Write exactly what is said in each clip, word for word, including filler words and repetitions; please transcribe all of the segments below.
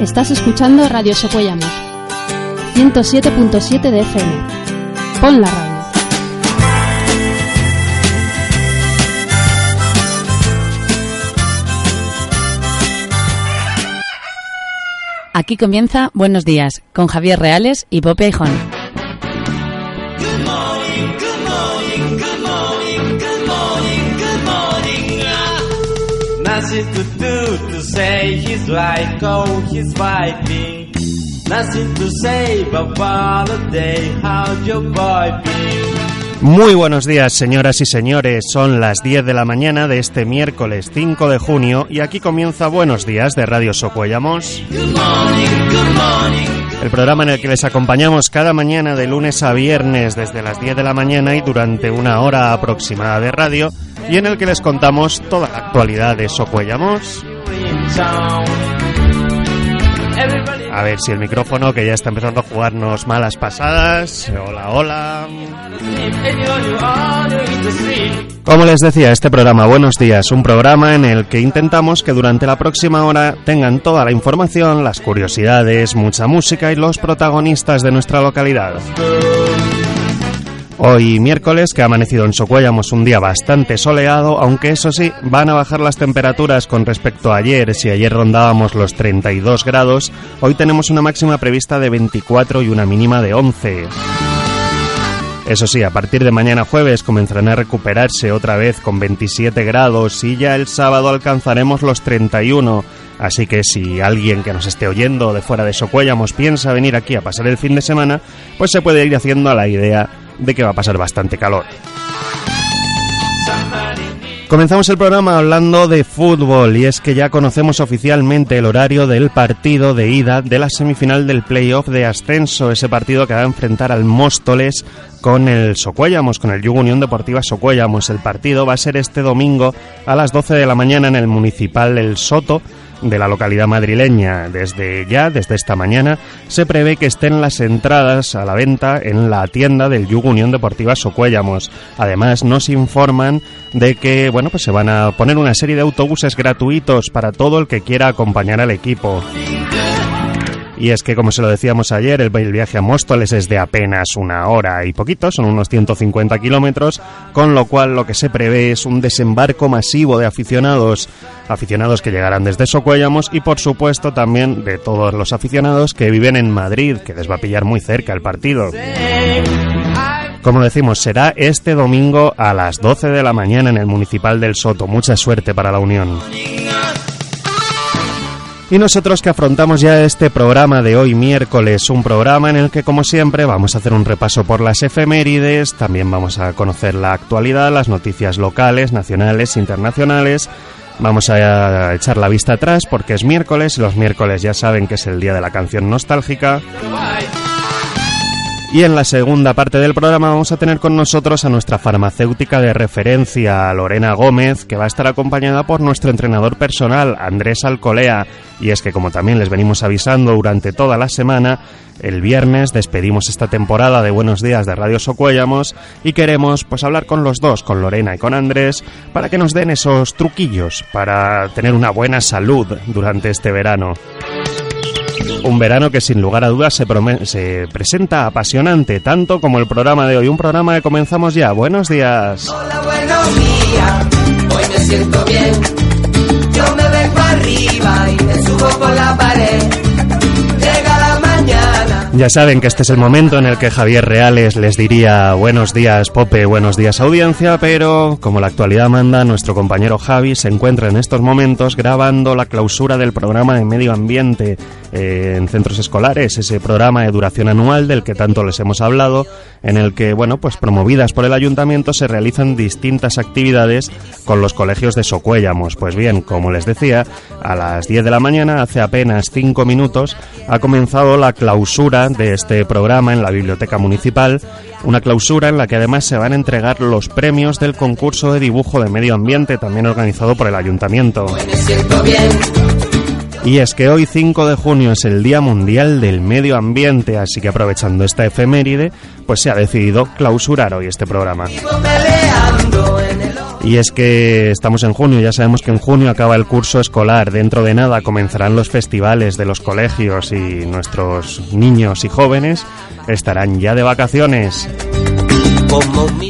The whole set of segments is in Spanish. Estás escuchando Radio Socuéllamos, ciento siete punto siete de F M. Pon la radio. Aquí comienza Buenos Días, con Javier Reales y Pope Aijón. Nothing to do to say he's like, oh, he's vibing. Nothing to say but holiday, how's your boy been? Muy buenos días, señoras y señores. Son las diez de la mañana de este miércoles cinco de junio y aquí comienza Buenos Días de Radio Socuéllamos. Good morning, good morning. El programa en el que les acompañamos cada mañana de lunes a viernes desde las diez de la mañana y durante una hora aproximada de radio, y en el que les contamos toda la actualidad de Socuéllamos. A ver si el micrófono, que ya está empezando a jugarnos malas pasadas. Hola, hola. Como les decía, este programa Buenos Días, un programa en el que intentamos que durante la próxima hora tengan toda la información, las curiosidades, mucha música y los protagonistas de nuestra localidad. Hoy miércoles, que ha amanecido en Socuéllamos un día bastante soleado, aunque eso sí, van a bajar las temperaturas con respecto a ayer. Si ayer rondábamos los treinta y dos grados, hoy tenemos una máxima prevista de veinticuatro y una mínima de once. Eso sí, a partir de mañana jueves comenzarán a recuperarse otra vez con veintisiete grados y ya el sábado alcanzaremos los treinta y uno. Así que si alguien que nos esté oyendo de fuera de Socuéllamos piensa venir aquí a pasar el fin de semana, pues se puede ir haciendo a la idea de que va a pasar bastante calor. Comenzamos el programa hablando de fútbol, y es que ya conocemos oficialmente el horario del partido de ida de la semifinal del playoff de ascenso, ese partido que va a enfrentar al Móstoles con el Socuéllamos, con el Juventud Unión Deportiva Socuéllamos. El partido va a ser este domingo a las doce de la mañana en el Municipal El Soto de la localidad madrileña. Desde ya, desde esta mañana, se prevé que estén las entradas a la venta en la tienda del Juventud Unión Deportiva Socuéllamos. Además, nos informan de que, bueno, pues se van a poner una serie de autobuses gratuitos para todo el que quiera acompañar al equipo. Y es que, como se lo decíamos ayer, el viaje a Móstoles es de apenas una hora y poquito, son unos ciento cincuenta kilómetros, con lo cual lo que se prevé es un desembarco masivo de aficionados, aficionados que llegarán desde Socuéllamos y, por supuesto, también de todos los aficionados que viven en Madrid, que les va a pillar muy cerca el partido. Como decimos, será este domingo a las doce de la mañana en el Municipal del Soto. Mucha suerte para la Unión. Y nosotros que afrontamos ya este programa de hoy miércoles, un programa en el que, como siempre, vamos a hacer un repaso por las efemérides, también vamos a conocer la actualidad, las noticias locales, nacionales, internacionales. Vamos a echar la vista atrás porque es miércoles, y los miércoles ya saben que es el día de la canción nostálgica. Y en la segunda parte del programa vamos a tener con nosotros a nuestra farmacéutica de referencia, Lorena Gómez, que va a estar acompañada por nuestro entrenador personal, Andrés Alcolea. Y es que, como también les venimos avisando durante toda la semana, el viernes despedimos esta temporada de Buenos Días de Radio Socuéllamos y queremos, pues, hablar con los dos, con Lorena y con Andrés, para que nos den esos truquillos para tener una buena salud durante este verano. Un verano que sin lugar a dudas se, prom- se presenta apasionante, tanto como el programa de hoy. Un programa que comenzamos ya. Buenos días. Hola, buenos días. Hoy me siento bien. Yo me vengo arriba y me subo por la pared. Llega la mañana. Ya saben que este es el momento en el que Javier Reales les diría buenos días, Pope, buenos días, audiencia, pero como la actualidad manda, nuestro compañero Javi se encuentra en estos momentos grabando la clausura del programa de Medio Ambiente, eh, en centros escolares, ese programa de duración anual del que tanto les hemos hablado, en el que, bueno, pues promovidas por el ayuntamiento se realizan distintas actividades con los colegios de Socuéllamos. Pues bien, como les decía, a las diez de la mañana, hace apenas cinco minutos, ha comenzado la clausura de este programa en la Biblioteca Municipal, una clausura en la que además se van a entregar los premios del concurso de dibujo de medio ambiente, también organizado por el ayuntamiento. Y es que hoy cinco de junio es el Día Mundial del Medio Ambiente, así que aprovechando esta efeméride, pues se ha decidido clausurar hoy este programa. Y es que estamos en junio, ya sabemos que en junio acaba el curso escolar, dentro de nada comenzarán los festivales de los colegios y nuestros niños y jóvenes estarán ya de vacaciones.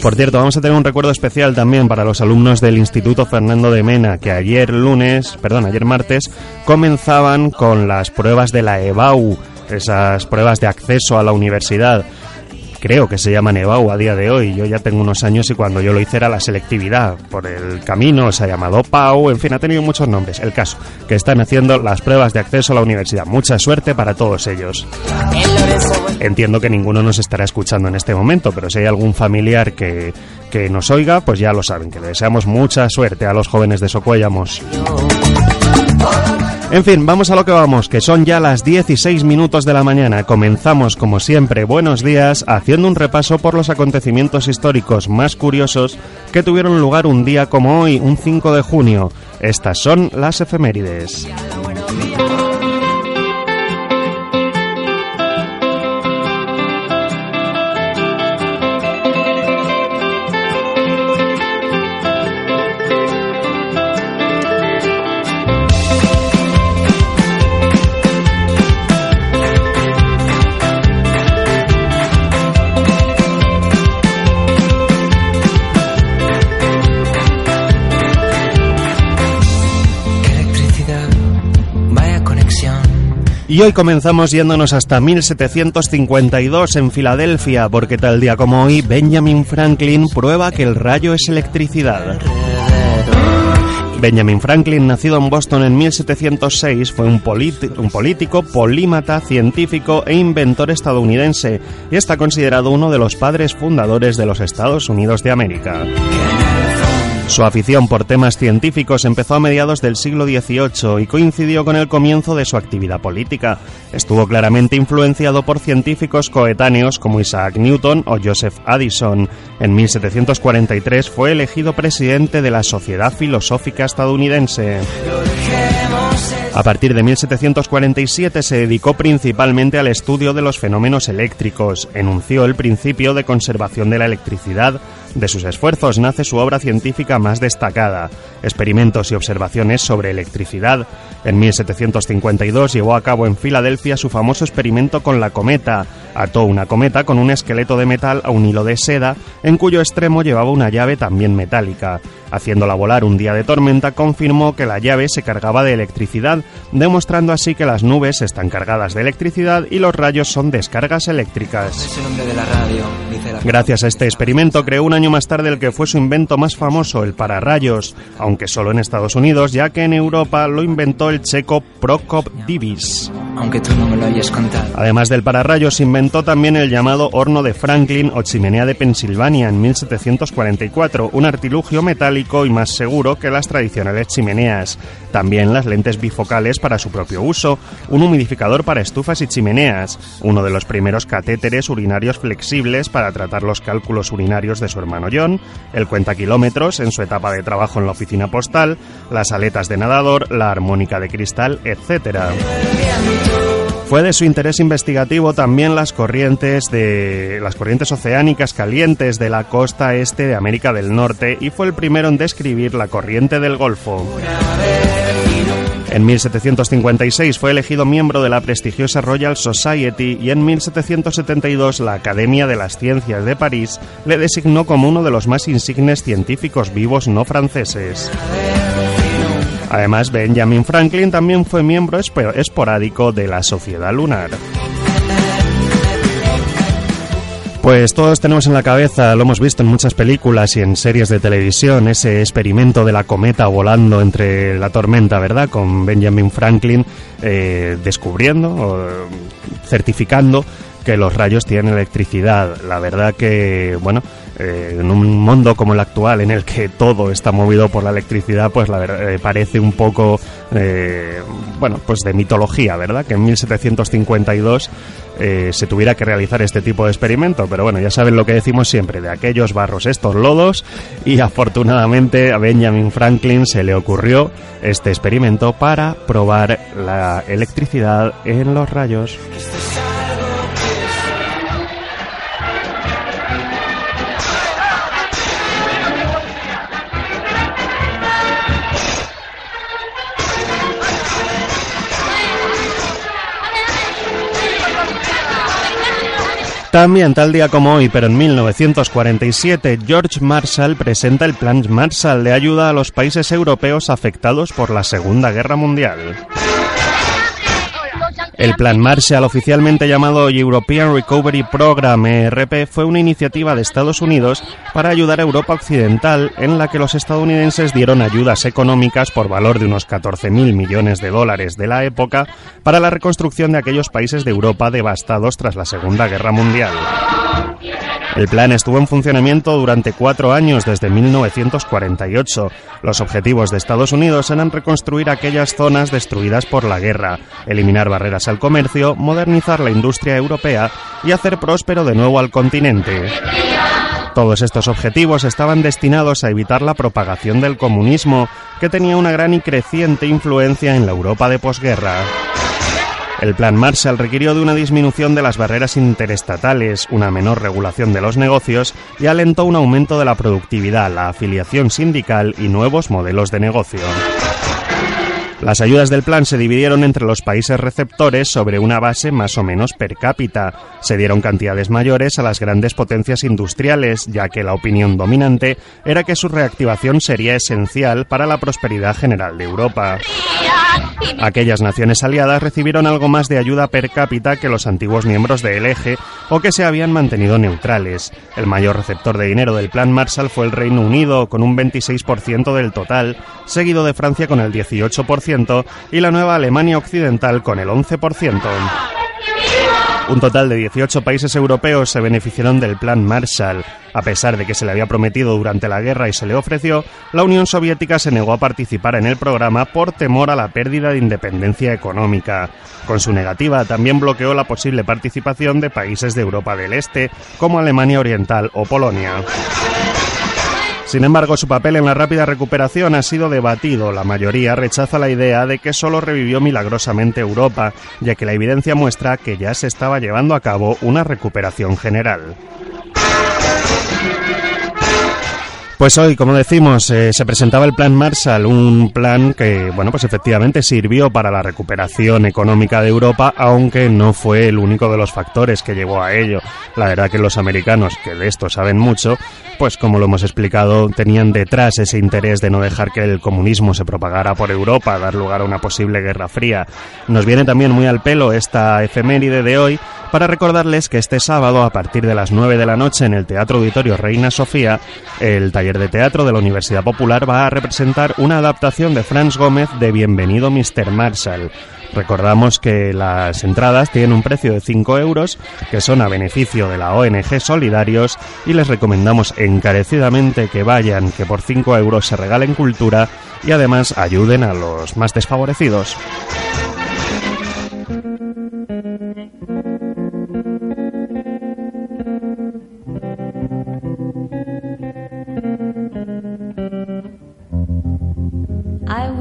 Por cierto, vamos a tener un recuerdo especial también para los alumnos del Instituto Fernando de Mena, que ayer lunes, perdón, ayer martes, comenzaban con las pruebas de la E B A U, esas pruebas de acceso a la universidad. Creo que se llaman E B A U a día de hoy. Yo ya tengo unos años y cuando yo lo hice era la selectividad. Por el camino se ha llamado P A U, en fin, ha tenido muchos nombres. El caso, que están haciendo las pruebas de acceso a la universidad. Mucha suerte para todos ellos. Entiendo que ninguno nos estará escuchando en este momento, pero si hay algún familiar que, que nos oiga, pues ya lo saben, que le deseamos mucha suerte a los jóvenes de Socuéllamos. En fin, vamos a lo que vamos, que son ya las diez y seis minutos de la mañana. Comenzamos, como siempre, buenos días, haciendo un repaso por los acontecimientos históricos más curiosos que tuvieron lugar un día como hoy, un cinco de junio. Estas son las efemérides. Y hoy comenzamos yéndonos hasta mil setecientos cincuenta y dos en Filadelfia, porque tal día como hoy, Benjamin Franklin prueba que el rayo es electricidad. Benjamin Franklin, nacido en Boston en mil setecientos seis, fue un, un político, polímata, científico e inventor estadounidense, y está considerado uno de los padres fundadores de los Estados Unidos de América. Su afición por temas científicos empezó a mediados del siglo dieciocho y coincidió con el comienzo de su actividad política. Estuvo claramente influenciado por científicos coetáneos como Isaac Newton o Joseph Addison. En mil setecientos cuarenta y tres fue elegido presidente de la Sociedad Filosófica Estadounidense. A partir de mil setecientos cuarenta y siete se dedicó principalmente al estudio de los fenómenos eléctricos. Enunció el principio de conservación de la electricidad. De sus esfuerzos nace su obra científica más destacada, Experimentos y observaciones sobre electricidad. En mil setecientos cincuenta y dos llevó a cabo en Filadelfia su famoso experimento con la cometa. Ató una cometa con un esqueleto de metal a un hilo de seda, en cuyo extremo llevaba una llave también metálica. Haciéndola volar un día de tormenta, confirmó que la llave se cargaba de electricidad, demostrando así que las nubes están cargadas de electricidad y los rayos son descargas eléctricas. Gracias a este experimento creó un año más tarde el que fue su invento más famoso, el pararrayos, aunque solo en Estados Unidos, ya que en Europa lo inventó el checo Prokop Divis. Aunque tú no me lo hayas contado. Además del pararrayos, inventó también el llamado horno de Franklin o chimenea de Pensilvania en mil setecientos cuarenta y cuatro, un artilugio metálico y más seguro que las tradicionales chimeneas. También las lentes bifocales para su propio uso, un humidificador para estufas y chimeneas, uno de los primeros catéteres urinarios flexibles para tratar los cálculos urinarios de su hermano John, el cuentakilómetros en su etapa de trabajo en la oficina postal, las aletas de nadador, la armónica de cristal, etcétera. Fue de su interés investigativo también las corrientes de las corrientes oceánicas calientes de la costa este de América del Norte y fue el primero en describir la corriente del Golfo. En mil setecientos cincuenta y seis fue elegido miembro de la prestigiosa Royal Society y en mil setecientos setenta y dos la Academia de las Ciencias de París le designó como uno de los más insignes científicos vivos no franceses. Además, Benjamin Franklin también fue miembro esporádico de la Sociedad Lunar. Pues todos tenemos en la cabeza, lo hemos visto en muchas películas y en series de televisión, ese experimento de la cometa volando entre la tormenta, ¿verdad? Con Benjamin Franklin eh, descubriendo, o certificando que los rayos tienen electricidad. La verdad que, bueno, eh, en un mundo como el actual, en el que todo está movido por la electricidad, pues la verdad eh, parece un poco, eh, bueno, pues de mitología, ¿verdad? Que en mil setecientos cincuenta y dos eh, se tuviera que realizar este tipo de experimento. Pero bueno, ya saben lo que decimos siempre, de aquellos barros, estos lodos, y afortunadamente a Benjamin Franklin se le ocurrió este experimento para probar la electricidad en los rayos. También tal día como hoy, pero en mil novecientos cuarenta y siete, George Marshall presenta el Plan Marshall de ayuda a los países europeos afectados por la Segunda Guerra Mundial. El Plan Marshall, oficialmente llamado European Recovery Program, E R P, fue una iniciativa de Estados Unidos para ayudar a Europa Occidental, en la que los estadounidenses dieron ayudas económicas por valor de unos catorce mil millones de dólares de la época para la reconstrucción de aquellos países de Europa devastados tras la Segunda Guerra Mundial. El plan estuvo en funcionamiento durante cuatro años, desde mil novecientos cuarenta y ocho. Los objetivos de Estados Unidos eran reconstruir aquellas zonas destruidas por la guerra, eliminar barreras al comercio, modernizar la industria europea y hacer próspero de nuevo al continente. Todos estos objetivos estaban destinados a evitar la propagación del comunismo, que tenía una gran y creciente influencia en la Europa de posguerra. El Plan Marshall requirió de una disminución de las barreras interestatales, una menor regulación de los negocios y alentó un aumento de la productividad, la afiliación sindical y nuevos modelos de negocio. Las ayudas del plan se dividieron entre los países receptores sobre una base más o menos per cápita. Se dieron cantidades mayores a las grandes potencias industriales, ya que la opinión dominante era que su reactivación sería esencial para la prosperidad general de Europa. Aquellas naciones aliadas recibieron algo más de ayuda per cápita que los antiguos miembros del eje o que se habían mantenido neutrales. El mayor receptor de dinero del Plan Marshall fue el Reino Unido, con un veintiséis por ciento del total, seguido de Francia con el dieciocho por ciento y la nueva Alemania Occidental con el once por ciento. Un total de dieciocho países europeos se beneficiaron del Plan Marshall. A pesar de que se le había prometido durante la guerra y se le ofreció, la Unión Soviética se negó a participar en el programa por temor a la pérdida de independencia económica. Con su negativa también bloqueó la posible participación de países de Europa del Este, como Alemania Oriental o Polonia. Sin embargo, su papel en la rápida recuperación ha sido debatido. La mayoría rechaza la idea de que solo revivió milagrosamente Europa, ya que la evidencia muestra que ya se estaba llevando a cabo una recuperación general. Pues hoy, como decimos, eh, se presentaba el Plan Marshall, un plan que, bueno, pues efectivamente sirvió para la recuperación económica de Europa, aunque no fue el único de los factores que llevó a ello. La verdad que los americanos, que de esto saben mucho, pues como lo hemos explicado, tenían detrás ese interés de no dejar que el comunismo se propagara por Europa, dar lugar a una posible guerra fría. Nos viene también muy al pelo esta efeméride de hoy, para recordarles que este sábado, a partir de las nueve de la noche, en el Teatro Auditorio Reina Sofía, el taller de teatro de la Universidad Popular va a representar una adaptación de Franz Gómez de Bienvenido mister Marshall. Recordamos que las entradas tienen un precio de cinco euros, que son a beneficio de la O N G Solidarios, y les recomendamos encarecidamente que vayan, que por cinco euros se regalen cultura y además ayuden a los más desfavorecidos. I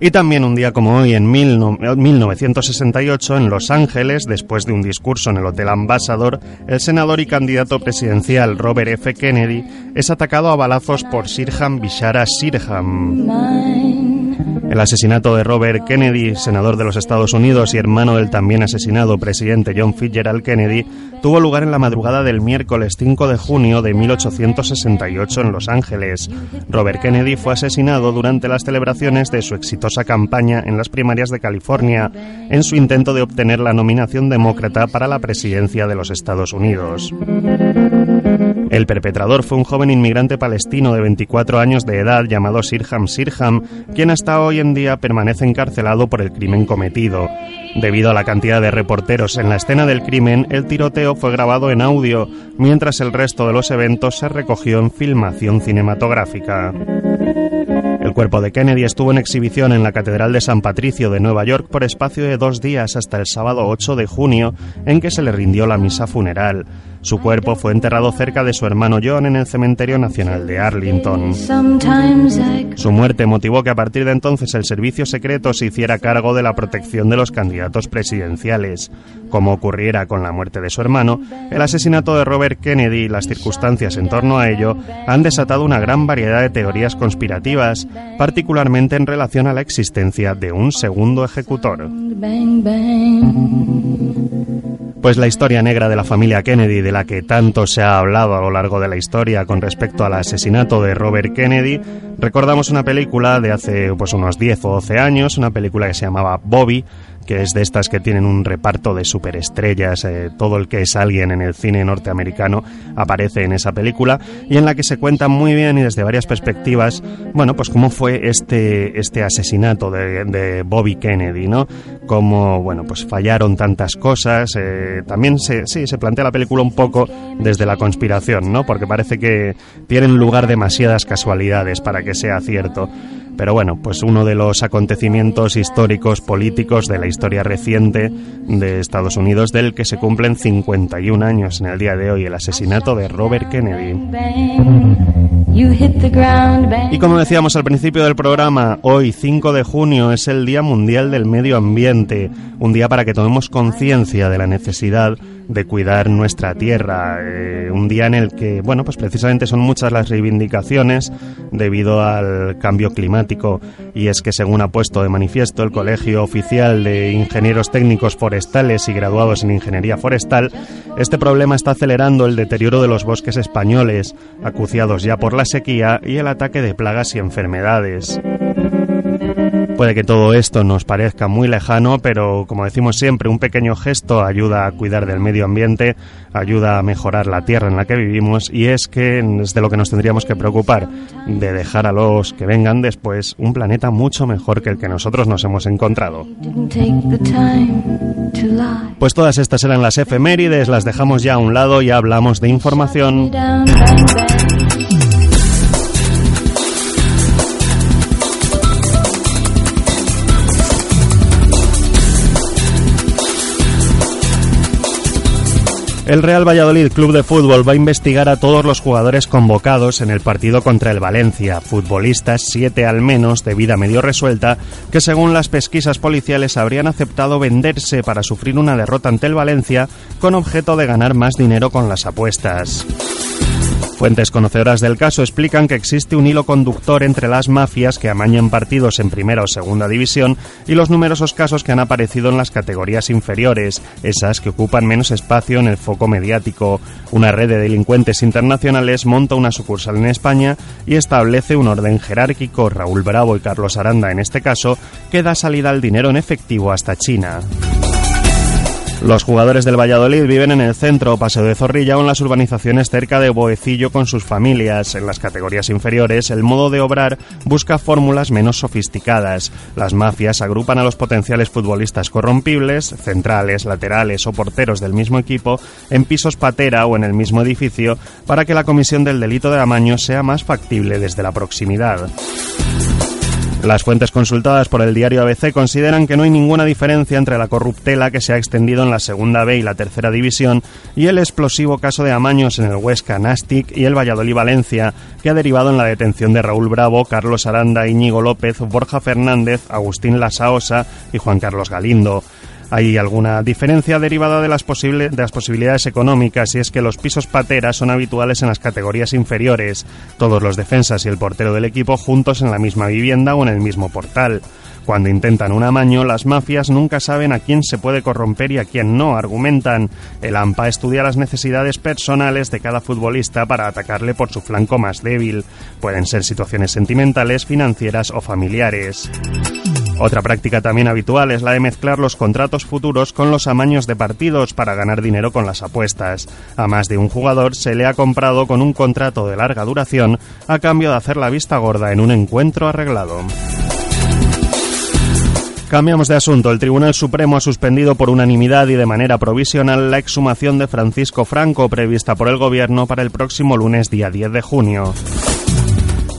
Y también un día como hoy, en mil novecientos sesenta y ocho, en Los Ángeles, después de un discurso en el Hotel Ambassador, el senador y candidato presidencial Robert F. Kennedy es atacado a balazos por Sirhan Bishara Sirhan. El asesinato de Robert Kennedy, senador de los Estados Unidos y hermano del también asesinado presidente John Fitzgerald Kennedy, tuvo lugar en la madrugada del miércoles cinco de junio de mil ochocientos sesenta y ocho en Los Ángeles. Robert Kennedy fue asesinado durante las celebraciones de su exitosa campaña en las primarias de California, en su intento de obtener la nominación demócrata para la presidencia de los Estados Unidos. El perpetrador fue un joven inmigrante palestino de veinticuatro años de edad llamado Sirhan Sirhan, quien hasta hoy en día permanece encarcelado por el crimen cometido. Debido a la cantidad de reporteros en la escena del crimen, el tiroteo fue grabado en audio, mientras el resto de los eventos se recogió en filmación cinematográfica. El cuerpo de Kennedy estuvo en exhibición en la Catedral de San Patricio de Nueva York por espacio de dos días hasta el sábado ocho de junio, en que se le rindió la misa funeral. Su cuerpo fue enterrado cerca de su hermano John en el Cementerio Nacional de Arlington. Su muerte motivó que a partir de entonces el servicio secreto se hiciera cargo de la protección de los candidatos presidenciales. Como ocurriera con la muerte de su hermano, el asesinato de Robert Kennedy y las circunstancias en torno a ello han desatado una gran variedad de teorías conspirativas, particularmente en relación a la existencia de un segundo ejecutor. Pues la historia negra de la familia Kennedy, de la que tanto se ha hablado a lo largo de la historia con respecto al asesinato de Robert Kennedy, recordamos una película de hace pues unos diez o doce años, una película que se llamaba Bobby, que es de estas que tienen un reparto de superestrellas, eh, todo el que es alguien en el cine norteamericano aparece en esa película, y en la que se cuenta muy bien y desde varias perspectivas, bueno, pues cómo fue este, este asesinato de, de Bobby Kennedy, ¿no? Cómo, bueno, pues fallaron tantas cosas, eh, también se, sí, se plantea la película un poco desde la conspiración, ¿no? Porque parece que tienen lugar demasiadas casualidades para que sea cierto. Pero bueno, pues uno de los acontecimientos históricos, políticos de la historia reciente de Estados Unidos, del que se cumplen cincuenta y un años en el día de hoy, el asesinato de Robert Kennedy. Y como decíamos al principio del programa, hoy cinco de junio es el Día Mundial del Medio Ambiente, un día para que tomemos conciencia de la necesidad de cuidar nuestra tierra, eh, un día en el que, bueno, pues precisamente son muchas las reivindicaciones debido al cambio climático, y es que, según ha puesto de manifiesto el Colegio Oficial de Ingenieros Técnicos Forestales y Graduados en Ingeniería Forestal, este problema está acelerando el deterioro de los bosques españoles, acuciados ya por la sequía y el ataque de plagas y enfermedades. Puede que todo esto nos parezca muy lejano, pero como decimos siempre, un pequeño gesto ayuda a cuidar del medio ambiente, ayuda a mejorar la tierra en la que vivimos, y es que es de lo que nos tendríamos que preocupar, de dejar a los que vengan después un planeta mucho mejor que el que nosotros nos hemos encontrado. Pues todas estas eran las efemérides, las dejamos ya a un lado y hablamos de información. El Real Valladolid Club de Fútbol va a investigar a todos los jugadores convocados en el partido contra el Valencia, futbolistas, siete al menos, de vida medio resuelta, que según las pesquisas policiales habrían aceptado venderse para sufrir una derrota ante el Valencia con objeto de ganar más dinero con las apuestas. Fuentes conocedoras del caso explican que existe un hilo conductor entre las mafias que amañan partidos en primera o segunda división y los numerosos casos que han aparecido en las categorías inferiores, esas que ocupan menos espacio en el foco mediático. Una red de delincuentes internacionales monta una sucursal en España y establece un orden jerárquico, Raúl Bravo y Carlos Aranda en este caso, que da salida al dinero en efectivo hasta China. Los jugadores del Valladolid viven en el centro, Paseo de Zorrilla o en las urbanizaciones cerca de Boecillo con sus familias. En las categorías inferiores, el modo de obrar busca fórmulas menos sofisticadas. Las mafias agrupan a los potenciales futbolistas corrompibles, centrales, laterales o porteros del mismo equipo, en pisos patera o en el mismo edificio, para que la comisión del delito de amaño sea más factible desde la proximidad. Las fuentes consultadas por el diario A B C consideran que no hay ninguna diferencia entre la corruptela que se ha extendido en la segunda B y la tercera división y el explosivo caso de amaños en el Huesca Nastic y el Valladolid Valencia, que ha derivado en la detención de Raúl Bravo, Carlos Aranda, Íñigo López, Borja Fernández, Agustín Lasaosa y Juan Carlos Galindo. Hay alguna diferencia derivada de las, posible, de las posibilidades económicas, y es que los pisos pateras son habituales en las categorías inferiores, todos los defensas y el portero del equipo juntos en la misma vivienda o en el mismo portal. Cuando intentan un amaño, las mafias nunca saben a quién se puede corromper y a quién no, argumentan. El AMPA estudia las necesidades personales de cada futbolista para atacarle por su flanco más débil. Pueden ser situaciones sentimentales, financieras o familiares. Otra práctica también habitual es la de mezclar los contratos futuros con los amaños de partidos para ganar dinero con las apuestas. A más de un jugador se le ha comprado con un contrato de larga duración a cambio de hacer la vista gorda en un encuentro arreglado. Cambiamos de asunto. El Tribunal Supremo ha suspendido por unanimidad y de manera provisional la exhumación de Francisco Franco prevista por el Gobierno para el próximo lunes, día diez de junio.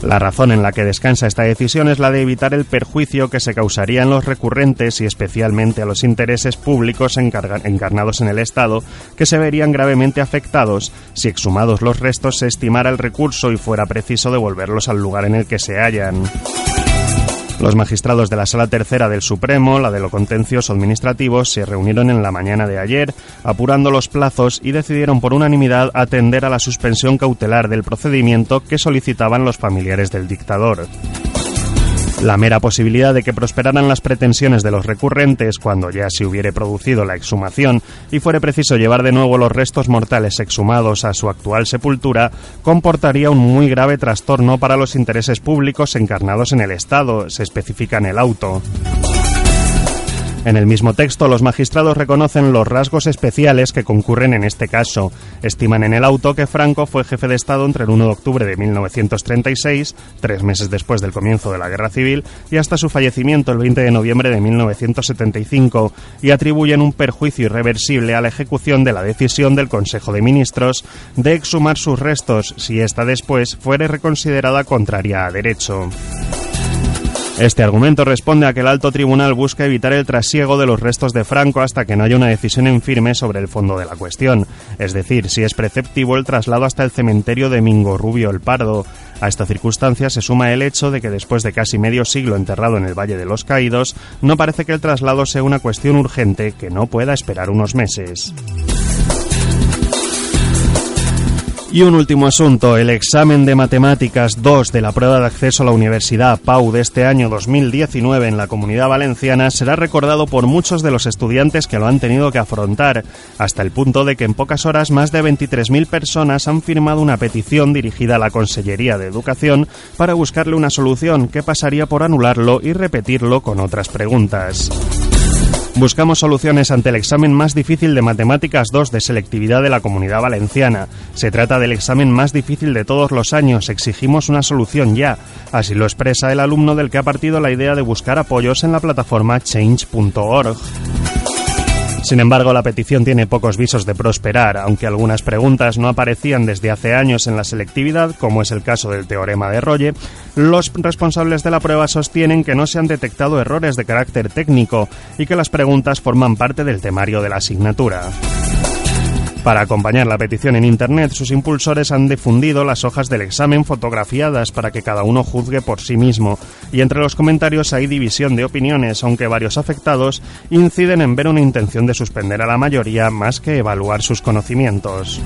La razón en la que descansa esta decisión es la de evitar el perjuicio que se causaría en los recurrentes y especialmente a los intereses públicos encarga- encarnados en el Estado, que se verían gravemente afectados si exhumados los restos se estimara el recurso y fuera preciso devolverlos al lugar en el que se hallan. Los magistrados de la Sala Tercera del Supremo, la de lo contencioso administrativo, se reunieron en la mañana de ayer, apurando los plazos y decidieron por unanimidad atender a la suspensión cautelar del procedimiento que solicitaban los familiares del dictador. La mera posibilidad de que prosperaran las pretensiones de los recurrentes cuando ya se hubiere producido la exhumación y fuere preciso llevar de nuevo los restos mortales exhumados a su actual sepultura comportaría un muy grave trastorno para los intereses públicos encarnados en el Estado, se especifica en el auto. En el mismo texto, los magistrados reconocen los rasgos especiales que concurren en este caso. Estiman en el auto que Franco fue jefe de Estado entre el uno de octubre de mil novecientos treinta y seis, tres meses después del comienzo de la Guerra Civil, y hasta su fallecimiento el veinte de noviembre de mil novecientos setenta y cinco, y atribuyen un perjuicio irreversible a la ejecución de la decisión del Consejo de Ministros de exhumar sus restos si ésta después fuere reconsiderada contraria a derecho. Este argumento responde a que el alto tribunal busca evitar el trasiego de los restos de Franco hasta que no haya una decisión en firme sobre el fondo de la cuestión, es decir, si es preceptivo el traslado hasta el cementerio de Mingorrubio el Pardo. A esta circunstancia se suma el hecho de que después de casi medio siglo enterrado en el Valle de los Caídos, no parece que el traslado sea una cuestión urgente que no pueda esperar unos meses. Y un último asunto, el examen de matemáticas dos de la prueba de acceso a la Universidad P A U de este año dos mil diecinueve en la Comunidad Valenciana será recordado por muchos de los estudiantes que lo han tenido que afrontar, hasta el punto de que en pocas horas más de veintitrés mil personas han firmado una petición dirigida a la Consellería de Educación para buscarle una solución que pasaría por anularlo y repetirlo con otras preguntas. Buscamos soluciones ante el examen más difícil de Matemáticas dos de selectividad de la Comunidad Valenciana. Se trata del examen más difícil de todos los años. Exigimos una solución ya. Así lo expresa el alumno del que ha partido la idea de buscar apoyos en la plataforma change punto org. Sin embargo, la petición tiene pocos visos de prosperar, aunque algunas preguntas no aparecían desde hace años en la selectividad, como es el caso del teorema de Rolle. Los responsables de la prueba sostienen que no se han detectado errores de carácter técnico y que las preguntas forman parte del temario de la asignatura. Para acompañar la petición en Internet, sus impulsores han difundido las hojas del examen fotografiadas para que cada uno juzgue por sí mismo, y entre los comentarios hay división de opiniones, aunque varios afectados inciden en ver una intención de suspender a la mayoría más que evaluar sus conocimientos.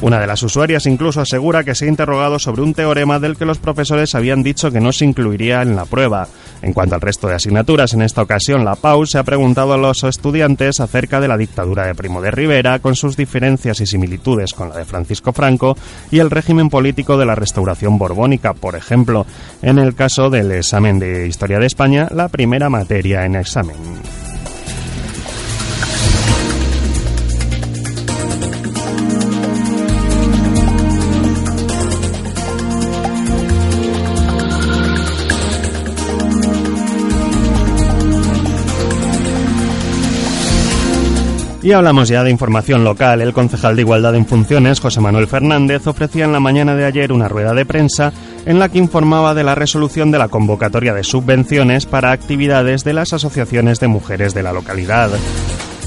Una de las usuarias incluso asegura que se ha interrogado sobre un teorema del que los profesores habían dicho que no se incluiría en la prueba. En cuanto al resto de asignaturas, en esta ocasión la P A U se ha preguntado a los estudiantes acerca de la dictadura de Primo de Rivera, con sus diferencias y similitudes con la de Francisco Franco, y el régimen político de la Restauración borbónica, por ejemplo. En el caso del examen de Historia de España, la primera materia en examen. Y hablamos ya de información local. El concejal de Igualdad en Funciones, José Manuel Fernández, ofrecía en la mañana de ayer una rueda de prensa en la que informaba de la resolución de la convocatoria de subvenciones para actividades de las asociaciones de mujeres de la localidad.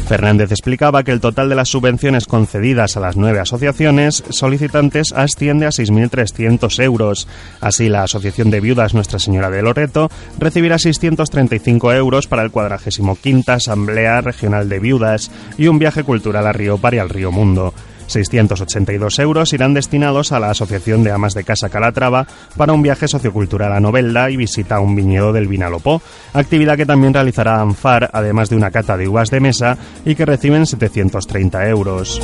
Fernández explicaba que el total de las subvenciones concedidas a las nueve asociaciones solicitantes asciende a seis mil trescientos euros. Así, la Asociación de Viudas Nuestra Señora de Loreto recibirá seiscientos treinta y cinco euros para el cuadragésimo quinta Asamblea Regional de Viudas y un viaje cultural a Riópar y al Río Mundo. seiscientos ochenta y dos euros irán destinados a la Asociación de Amas de Casa Calatrava para un viaje sociocultural a Novelda y visita a un viñedo del Vinalopó, actividad que también realizará ANFAR, además de una cata de uvas de mesa, y que reciben setecientos treinta euros.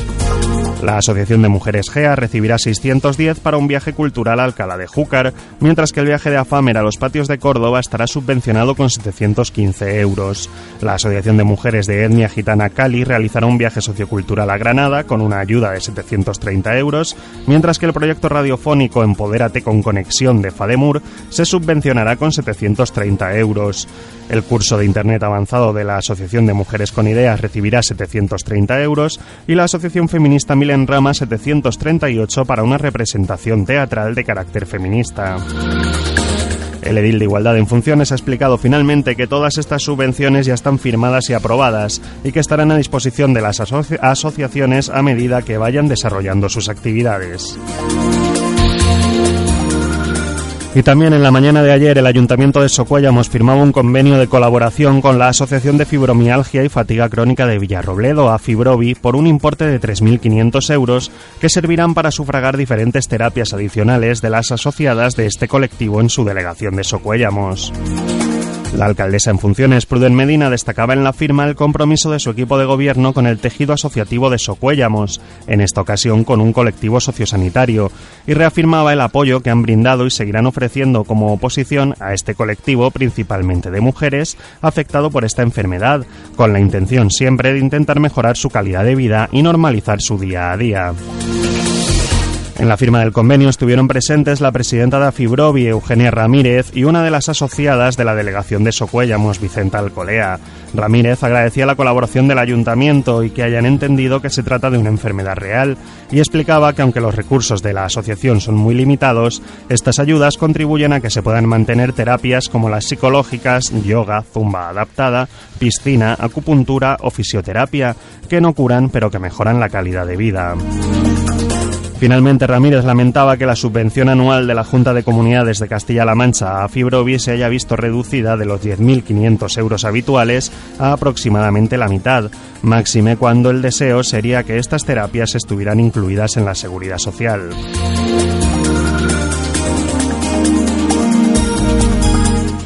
La Asociación de Mujeres G E A recibirá seiscientos diez para un viaje cultural a Alcalá de Júcar, mientras que el viaje de Afamer a los patios de Córdoba estará subvencionado con setecientos quince euros. La Asociación de Mujeres de Etnia Gitana Cali realizará un viaje sociocultural a Granada con una ayuda de setecientos treinta euros, mientras que el proyecto radiofónico Empodérate con Conexión de FADEMUR se subvencionará con setecientos treinta euros. El curso de Internet avanzado de la Asociación de Mujeres con Ideas recibirá setecientos treinta euros y la Asociación Feminista Mil en Rama setecientos treinta y ocho para una representación teatral de carácter feminista. El edil de Igualdad en Funciones ha explicado finalmente que todas estas subvenciones ya están firmadas y aprobadas y que estarán a disposición de las aso- asociaciones a medida que vayan desarrollando sus actividades. Y también en la mañana de ayer el Ayuntamiento de Socuéllamos firmaba un convenio de colaboración con la Asociación de Fibromialgia y Fatiga Crónica de Villarrobledo, AFIBROVI, por un importe de tres mil quinientos euros que servirán para sufragar diferentes terapias adicionales de las asociadas de este colectivo en su delegación de Socuéllamos. La alcaldesa en funciones, Pruden Medina, destacaba en la firma el compromiso de su equipo de gobierno con el tejido asociativo de Socuéllamos, en esta ocasión con un colectivo sociosanitario, y reafirmaba el apoyo que han brindado y seguirán ofreciendo como oposición a este colectivo, principalmente de mujeres, afectado por esta enfermedad, con la intención siempre de intentar mejorar su calidad de vida y normalizar su día a día. En la firma del convenio estuvieron presentes la presidenta de AFIBROVI, Eugenia Ramírez, y una de las asociadas de la delegación de Socuéllamos, Vicenta Alcolea. Ramírez agradecía la colaboración del ayuntamiento y que hayan entendido que se trata de una enfermedad real, y explicaba que aunque los recursos de la asociación son muy limitados, estas ayudas contribuyen a que se puedan mantener terapias como las psicológicas, yoga, zumba adaptada, piscina, acupuntura o fisioterapia, que no curan pero que mejoran la calidad de vida. Finalmente, Ramírez lamentaba que la subvención anual de la Junta de Comunidades de Castilla-La Mancha a AFIBROVI se haya visto reducida de los diez mil quinientos euros habituales a aproximadamente la mitad, máxime cuando el deseo sería que estas terapias estuvieran incluidas en la seguridad social.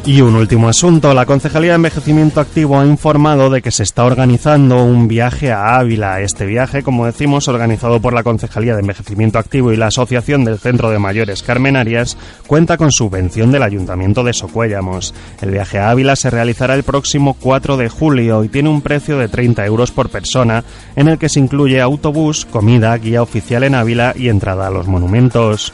Y un último asunto, la Concejalía de Envejecimiento Activo ha informado de que se está organizando un viaje a Ávila. Este viaje, como decimos, organizado por la Concejalía de Envejecimiento Activo y la Asociación del Centro de Mayores Carmenarias, cuenta con subvención del Ayuntamiento de Socuéllamos. El viaje a Ávila se realizará el próximo cuatro de julio y tiene un precio de treinta euros por persona, en el que se incluye autobús, comida, guía oficial en Ávila y entrada a los monumentos.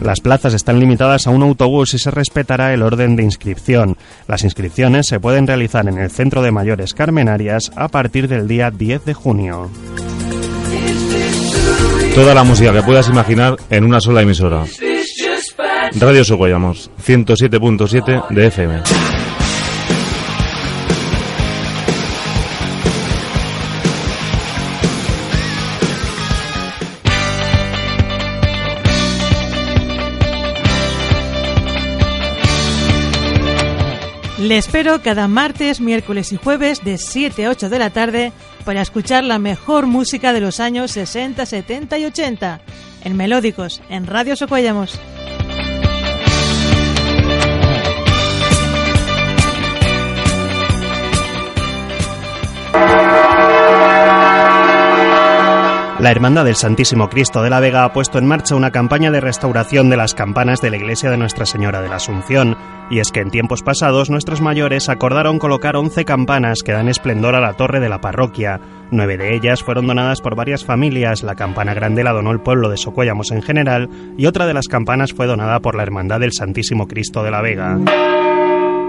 Las plazas están limitadas a un autobús y se respetará el orden de inscripción. Las inscripciones se pueden realizar en el Centro de Mayores Carmenarias a partir del día diez de junio. Toda la música que puedas imaginar en una sola emisora. Radio Socuéllamos, ciento siete punto siete de F M. Le espero cada martes, miércoles y jueves de siete a ocho de la tarde para escuchar la mejor música de los años sesenta, setenta y ochenta en Melódicos, en Radio Socuéllamos. La Hermandad del Santísimo Cristo de la Vega ha puesto en marcha una campaña de restauración de las campanas de la iglesia de Nuestra Señora de la Asunción. Y es que en tiempos pasados nuestros mayores acordaron colocar once campanas que dan esplendor a la torre de la parroquia. Nueve de ellas fueron donadas por varias familias, la campana grande la donó el pueblo de Socuéllamos en general y otra de las campanas fue donada por la Hermandad del Santísimo Cristo de la Vega.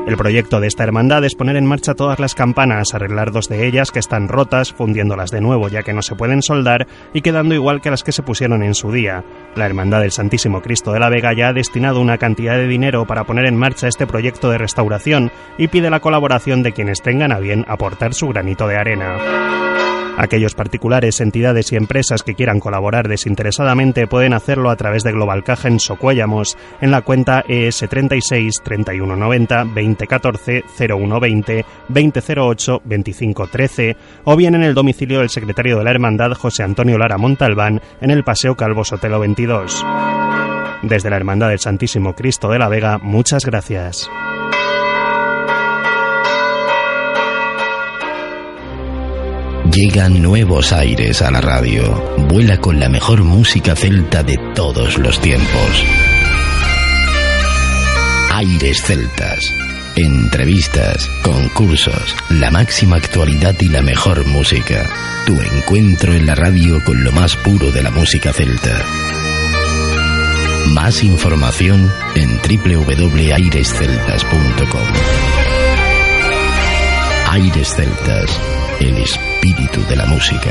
El proyecto de esta hermandad es poner en marcha todas las campanas, arreglar dos de ellas que están rotas, fundiéndolas de nuevo ya que no se pueden soldar y quedando igual que las que se pusieron en su día. La Hermandad del Santísimo Cristo de la Vega ya ha destinado una cantidad de dinero para poner en marcha este proyecto de restauración y pide la colaboración de quienes tengan a bien aportar su granito de arena. Aquellos particulares, entidades y empresas que quieran colaborar desinteresadamente pueden hacerlo a través de Global Caja en Socuéllamos, en la cuenta E S tres seis, tres uno nueve cero, dos cero uno cuatro, cero uno dos cero, dos cero cero ocho, dos cinco uno tres o bien en el domicilio del secretario de la Hermandad José Antonio Lara Montalbán en el Paseo Calvo Sotelo veintidós. Desde la Hermandad del Santísimo Cristo de la Vega, muchas gracias. Llegan nuevos aires a la radio. Vuela con la mejor música celta de todos los tiempos. Aires celtas. Entrevistas, concursos, la máxima actualidad y la mejor música. Tu encuentro en la radio con lo más puro de la música celta. Más información en doble u doble u doble u punto aires celtas punto com. Aires celtas. El espíritu de la música.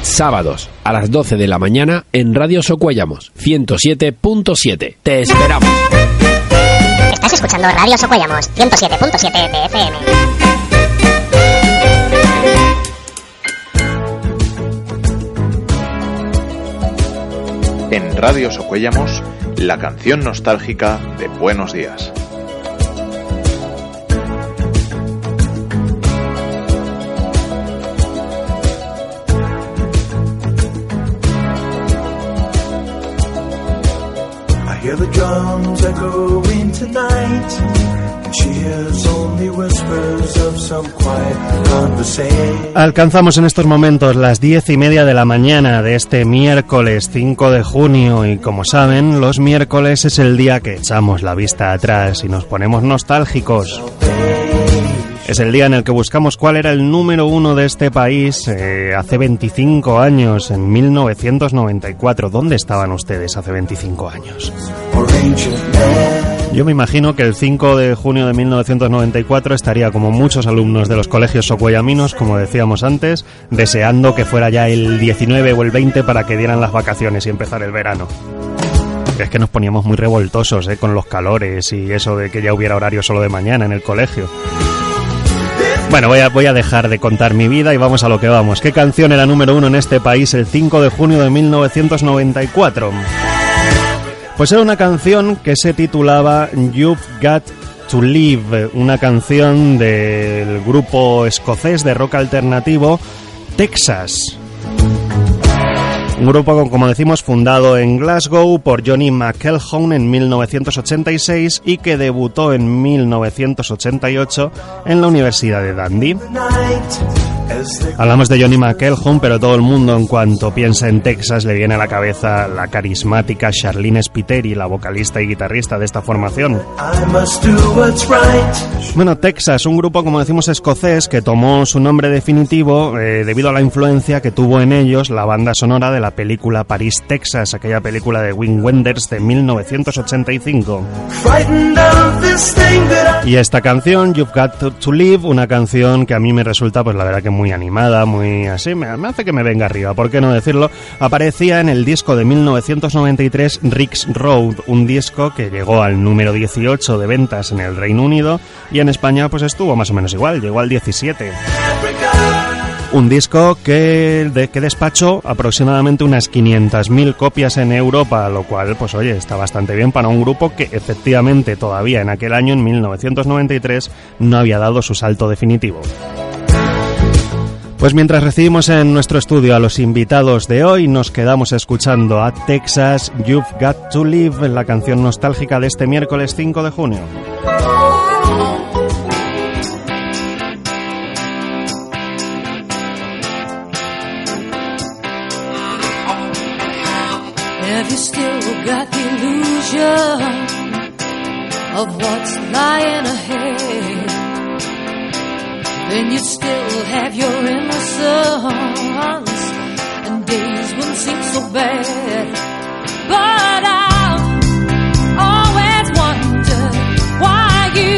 Sábados a las doce de la mañana en Radio Socuéllamos ciento siete punto siete. Te esperamos. Estás escuchando Radio Socuéllamos ciento siete punto siete de F M. En Radio Socuéllamos, la canción nostálgica de Buenos Días. Hear the drums echoing tonight, and she hears only whispers of some quiet conversation. Alcanzamos en estos momentos las diez y media de la mañana de este miércoles cinco de junio y, como saben, los miércoles es el día que echamos la vista atrás y nos ponemos nostálgicos. Es el día en el que buscamos cuál era el número uno de este país eh, hace veinticinco años, en mil novecientos noventa y cuatro. ¿Dónde estaban ustedes hace veinticinco años? Yo me imagino que el cinco de junio de mil novecientos noventa y cuatro estaría como muchos alumnos de los colegios socuellaminos, como decíamos antes, deseando que fuera ya el diecinueve o el veinte para que dieran las vacaciones y empezar el verano. Es que nos poníamos muy revoltosos eh, con los calores y eso de que ya hubiera horario solo de mañana en el colegio. Bueno, voy a, voy a dejar de contar mi vida y vamos a lo que vamos. ¿Qué canción era número uno en este país el cinco de junio de mil novecientos noventa y cuatro? Pues era una canción que se titulaba You've Got to Live, una canción del grupo escocés de rock alternativo Texas. Un grupo, como decimos, fundado en Glasgow por Johnny McElhone en mil novecientos ochenta y seis y que debutó en mil novecientos ochenta y ocho en la Universidad de Dundee. Hablamos de Johnny McElhone, pero todo el mundo, en cuanto piensa en Texas, le viene a la cabeza la carismática Charlene Spiteri, la vocalista y guitarrista de esta formación. Bueno, Texas, un grupo, como decimos, escocés, que tomó su nombre definitivo eh, debido a la influencia que tuvo en ellos la banda sonora de la película París, Texas, aquella película de Wim Wenders de mil novecientos ochenta y cinco. Y esta canción, You've Got to Live, una canción que a mí me resulta, pues la verdad que muy animada, muy así, me hace que me venga arriba, ¿por qué no decirlo? Aparecía en el disco de mil novecientos noventa y tres Rick's Road, un disco que llegó al número dieciocho de ventas en el Reino Unido y en España pues estuvo más o menos igual, llegó al diecisiete. Un disco que, de, que despachó aproximadamente unas quinientas mil copias en Europa, lo cual, pues oye, está bastante bien para un grupo que efectivamente todavía en aquel año, en mil novecientos noventa y tres, no había dado su salto definitivo. Pues mientras recibimos en nuestro estudio a los invitados de hoy, nos quedamos escuchando a Texas, You've Got to Live, la canción nostálgica de este miércoles cinco de junio. Have you still got the illusion of what's lying ahead? Then you still have your innocence and days wouldn't seem so bad. But I've always wondered why you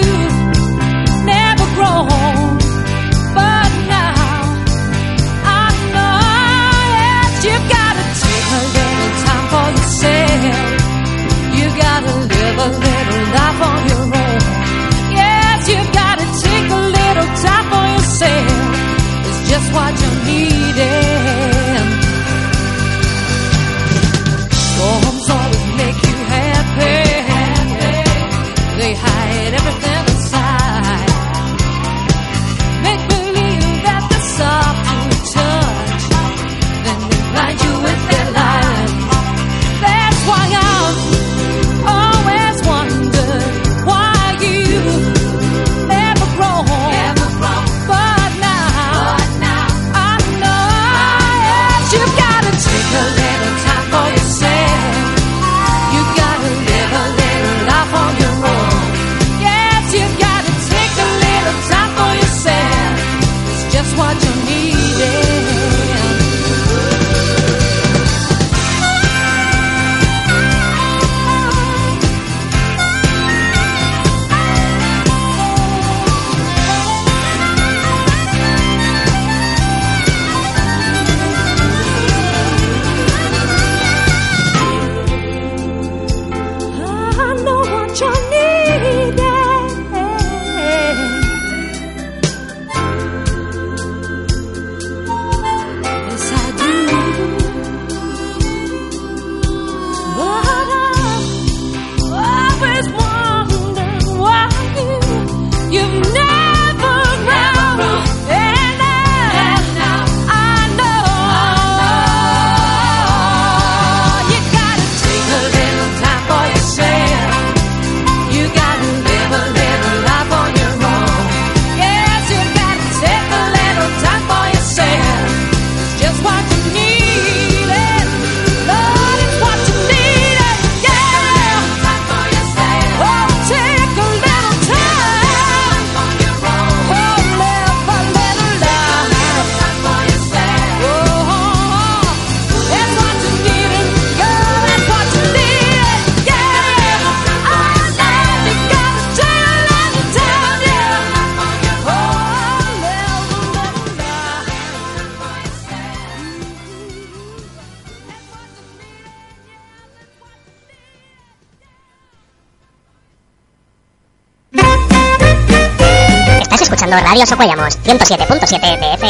Radio Socuéllamos, ciento siete punto siete de F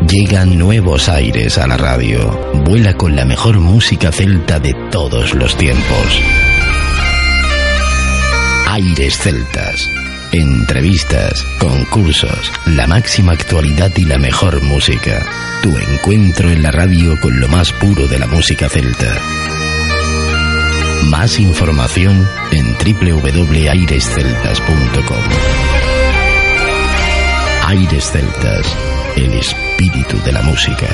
M. Llegan nuevos aires a la radio. Vuela con la mejor música celta de todos los tiempos. Aires celtas. Entrevistas, concursos, la máxima actualidad y la mejor música. Tu encuentro en la radio con lo más puro de la música celta. Más información en doble u doble u doble u punto aires celtas punto com. Aires Celtas, el espíritu de la música.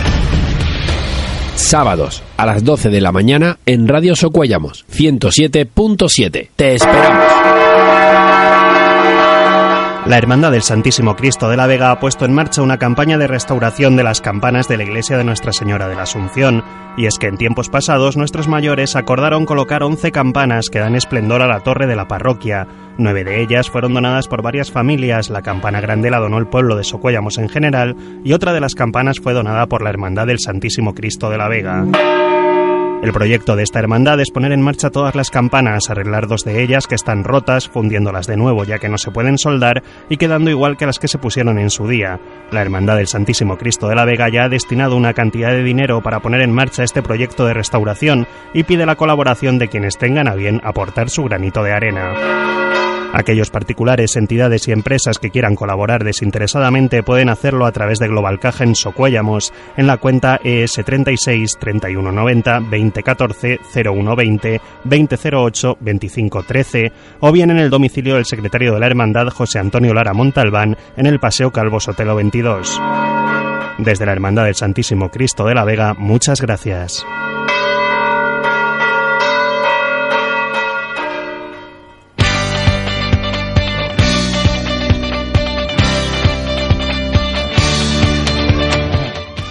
Sábados a las doce de la mañana en Radio Socuéllamos, ciento siete punto siete. Te esperamos. La Hermandad del Santísimo Cristo de la Vega ha puesto en marcha una campaña de restauración de las campanas de la iglesia de Nuestra Señora de la Asunción. Y es que en tiempos pasados nuestros mayores acordaron colocar once campanas que dan esplendor a la torre de la parroquia. Nueve de ellas fueron donadas por varias familias, la campana grande la donó el pueblo de Socuéllamos en general y otra de las campanas fue donada por la Hermandad del Santísimo Cristo de la Vega. El proyecto de esta hermandad es poner en marcha todas las campanas, arreglar dos de ellas que están rotas, fundiéndolas de nuevo ya que no se pueden soldar y quedando igual que las que se pusieron en su día. La Hermandad del Santísimo Cristo de la Vega ya ha destinado una cantidad de dinero para poner en marcha este proyecto de restauración y pide la colaboración de quienes tengan a bien aportar su granito de arena. Aquellos particulares, entidades y empresas que quieran colaborar desinteresadamente pueden hacerlo a través de Global Caja en Socuéllamos en la cuenta E S tres seis, tres uno nueve cero, dos cero uno cuatro, cero uno dos cero, dos cero cero ocho, dos cinco uno tres o bien en el domicilio del secretario de la Hermandad José Antonio Lara Montalbán en el Paseo Calvo Sotelo veintidós. Desde la Hermandad del Santísimo Cristo de la Vega, muchas gracias.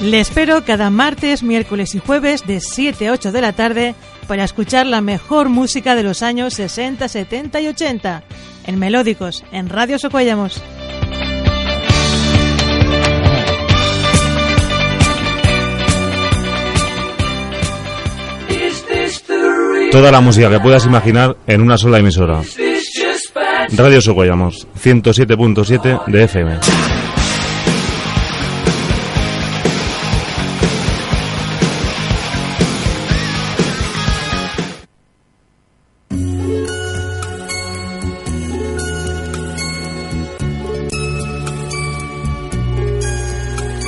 Le espero cada martes, miércoles y jueves de siete a ocho de la tarde para escuchar la mejor música de los años sesenta, setenta y ochenta en Melódicos, en Radio Socuéllamos. Toda la música que puedas imaginar en una sola emisora. Radio Socuéllamos, ciento siete punto siete de F M.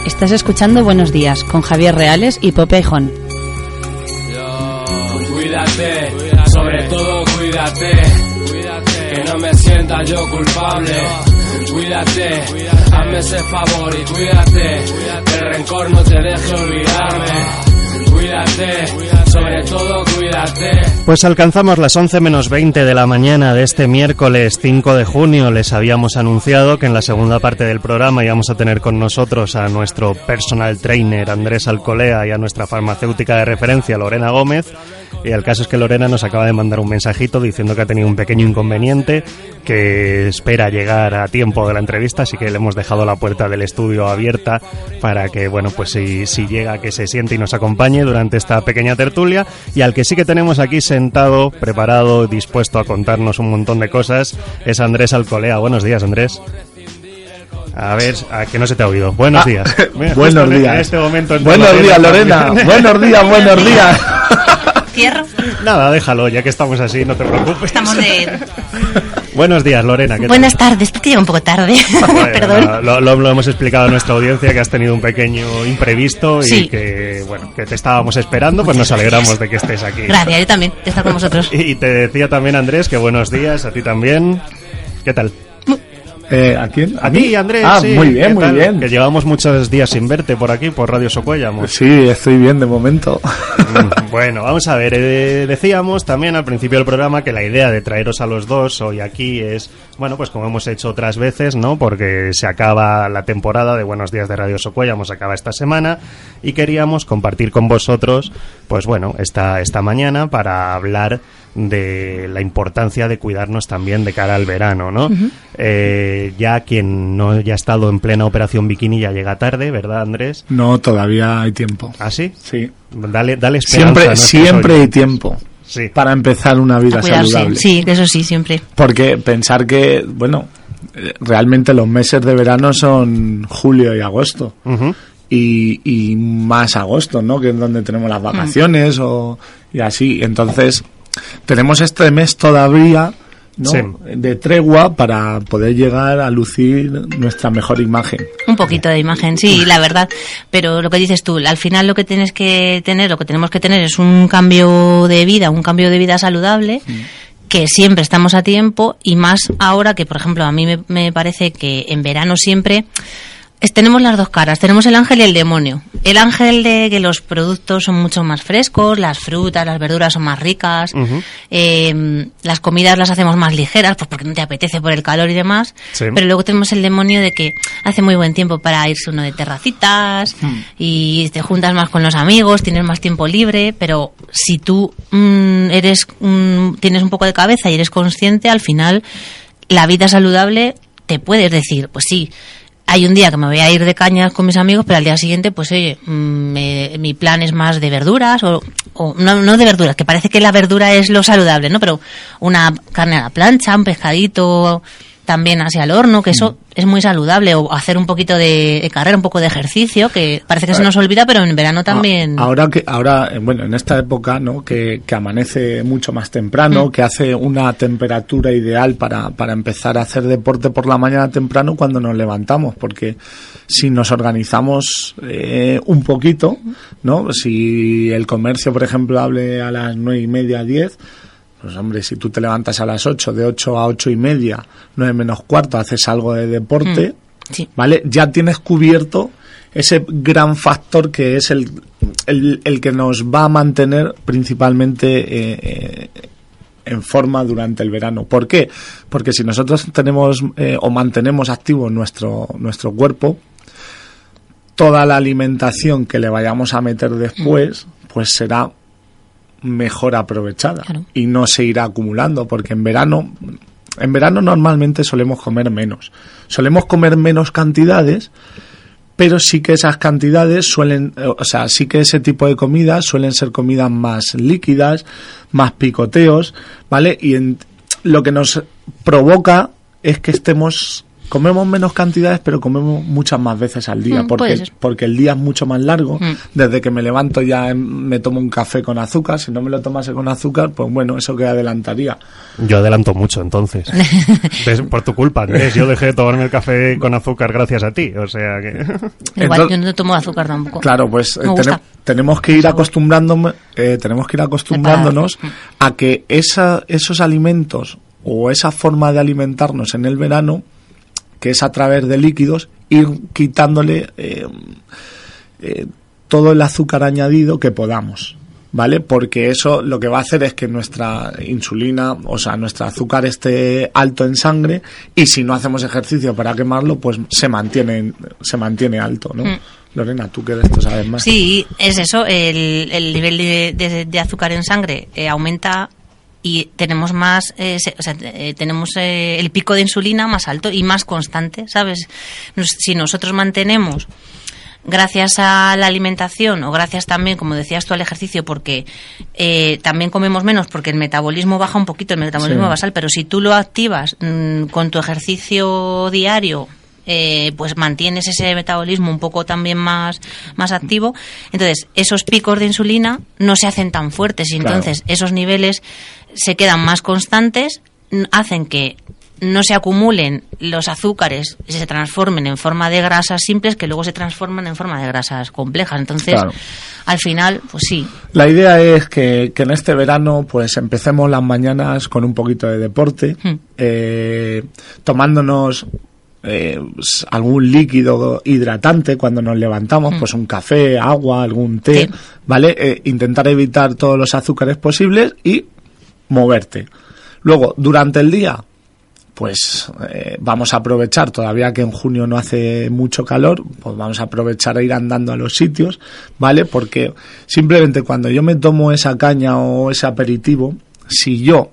Estás escuchando Buenos Días con Javier Reales y Pope Aijón. Yo, cuídate, sobre todo cuídate, que no me sienta yo culpable. Cuídate, hazme ese favor y cuídate, que el rencor no te deje olvidarme. Cuídate, sobre todo cuídate. Pues alcanzamos las once menos veinte de la mañana de este miércoles cinco de junio. Les habíamos anunciado que en la segunda parte del programa íbamos a tener con nosotros a nuestro personal trainer Andrés Alcolea y a nuestra farmacéutica de referencia Lorena Gómez. Y el caso es que Lorena nos acaba de mandar un mensajito diciendo que ha tenido un pequeño inconveniente, que espera llegar a tiempo de la entrevista, así que le hemos dejado la puerta del estudio abierta para que, bueno, pues si, si llega, que se siente y nos acompañe durante esta pequeña tertulia. Y al que sí que tenemos aquí sentado, preparado, dispuesto a contarnos un montón de cosas, es Andrés Alcolea. Buenos días, Andrés. A ver, a que no se te ha oído. Buenos ah, días. Mira, buenos días. En este momento en buenos días, Lorena. Buenos días, buenos días. ¿Cierro? Nada, déjalo, ya que estamos así, no te preocupes. Estamos de... Buenos días, Lorena. ¿Qué Buenas tal? tardes, porque llega un poco tarde. Bueno, Perdón. Lo, lo, lo hemos explicado a nuestra audiencia, que has tenido un pequeño imprevisto, sí. Y que, bueno, que te estábamos esperando, pues Muchas nos alegramos gracias. de que estés aquí. Gracias, yo también, de estar con vosotros. Y te decía también, Andrés, que buenos días, a ti también. ¿Qué tal? Eh, ¿A quién? ¿A, ¿A mí, Andrés? Ah, sí, muy bien, muy bien. Que llevamos muchos días sin verte por aquí, por Radio Socuéllamos. Sí, estoy bien de momento. Bueno, vamos a ver. Eh, decíamos también al principio del programa que la idea de traeros a los dos hoy aquí es, bueno, pues como hemos hecho otras veces, ¿no? Porque se acaba la temporada de Buenos Días de Radio Socuéllamos, se acaba esta semana, y queríamos compartir con vosotros, pues bueno, esta, esta mañana para hablar de la importancia de cuidarnos también de cara al verano, ¿no? Uh-huh. Eh, ya quien no haya estado en plena operación bikini ya llega tarde, ¿verdad, Andrés? No, todavía hay tiempo. ¿Ah, sí? Sí. Dale, dale esperanza. Siempre, siempre hay tiempo. Sí. Para empezar una vida saludable. Sí, eso sí, siempre. Porque pensar que, bueno, realmente los meses de verano son julio y agosto. Uh-huh. Y, y más agosto, ¿no? Que es donde tenemos las vacaciones, uh-huh. o y así. Entonces... tenemos este mes todavía, ¿no? Sí. De tregua para poder llegar a lucir nuestra mejor imagen. Un poquito de imagen, sí, la verdad. Pero lo que dices tú, al final lo que tienes que tener, lo que tenemos que tener es un cambio de vida, un cambio de vida saludable. Mm. Que siempre estamos a tiempo, y más ahora que, por ejemplo, a mí me, me parece que en verano siempre... tenemos las dos caras, tenemos el ángel y el demonio. El ángel de que los productos son mucho más frescos, las frutas, las verduras son más ricas, uh-huh. eh, las comidas las hacemos más ligeras, pues porque no te apetece por el calor y demás. Sí. Pero luego tenemos el demonio de que hace muy buen tiempo para irse uno de terracitas, uh-huh. y te juntas más con los amigos, tienes más tiempo libre, pero si tú mm, eres mm, tienes un poco de cabeza y eres consciente, al final la vida saludable te puedes decir, pues sí, hay un día que me voy a ir de cañas con mis amigos, pero al día siguiente, pues oye, me, mi plan es más de verduras, o, o no, no de verduras, que parece que la verdura es lo saludable, ¿no? Pero una carne a la plancha, un pescadito también hacia el horno, que eso es muy saludable, o hacer un poquito de, de carrera, un poco de ejercicio, que parece que se nos olvida, pero en verano también. Ahora, que ahora bueno, en esta época, ¿no? Que, que amanece mucho más temprano, mm. que hace una temperatura ideal para, para empezar a hacer deporte por la mañana temprano cuando nos levantamos, porque si nos organizamos eh, un poquito, ¿no? Si el comercio, por ejemplo, hable a las nueve y media, diez... pues hombre, si tú te levantas a las ocho, de ocho a ocho y media, nueve menos cuarto, haces algo de deporte, mm, sí. ¿vale? Ya tienes cubierto ese gran factor que es el, el, el que nos va a mantener principalmente eh, eh, en forma durante el verano. ¿Por qué? Porque si nosotros tenemos eh, o mantenemos activo nuestro, nuestro cuerpo, toda la alimentación que le vayamos a meter después, mm. pues será... mejor aprovechada, claro. Y no se irá acumulando, porque en verano en verano normalmente solemos comer menos solemos comer menos cantidades, pero sí que esas cantidades suelen, o sea, sí que ese tipo de comidas suelen ser comidas más líquidas, más picoteos, ¿vale? Y en, lo que nos provoca es que estemos comemos menos cantidades, pero comemos muchas más veces al día, mm, porque, porque el día es mucho más largo. Mm. Desde que me levanto ya me tomo un café con azúcar. Si no me lo tomase con azúcar, pues bueno, eso que adelantaría. Yo adelanto mucho, entonces. ¿Ves? Por tu culpa, Andrés. Yo dejé de tomarme el café con azúcar gracias a ti. O sea que... Igual, entonces, yo no tomo azúcar tampoco. Claro, pues eh, ten, tenemos que ir acostumbrándonos, eh, tenemos que ir acostumbrándonos a que esa, esos alimentos o esa forma de alimentarnos en el verano, que es a través de líquidos, ir quitándole eh, eh, todo el azúcar añadido que podamos, ¿vale? Porque eso lo que va a hacer es que nuestra insulina, o sea, nuestro azúcar esté alto en sangre, y si no hacemos ejercicio para quemarlo, pues se mantiene, se mantiene alto, ¿no? Mm. Lorena, tú que de esto sabes más. Sí, es eso, el, el nivel de, de, de azúcar en sangre eh, aumenta y tenemos más, eh, se, o sea, eh, tenemos eh, el pico de insulina más alto y más constante, ¿sabes? Nos, si nosotros mantenemos, gracias a la alimentación o gracias también, como decías tú, al ejercicio, porque eh, también comemos menos porque el metabolismo baja un poquito, el metabolismo sí. basal, pero si tú lo activas mmm, con tu ejercicio diario, eh, pues mantienes ese metabolismo un poco también más, más activo, entonces esos picos de insulina no se hacen tan fuertes y entonces claro. esos niveles se quedan más constantes, hacen que no se acumulen los azúcares, se transformen en forma de grasas simples que luego se transforman en forma de grasas complejas. Entonces, claro. al final, pues sí. La idea es que, que en este verano pues empecemos las mañanas con un poquito de deporte, mm. eh, tomándonos eh, algún líquido hidratante cuando nos levantamos, mm. pues un café, agua, algún té, sí. ¿vale? Eh, intentar evitar todos los azúcares posibles y moverte. Luego, durante el día, pues eh, vamos a aprovechar, todavía que en junio no hace mucho calor, pues vamos a aprovechar a ir andando a los sitios, ¿vale? Porque simplemente cuando yo me tomo esa caña o ese aperitivo, si yo,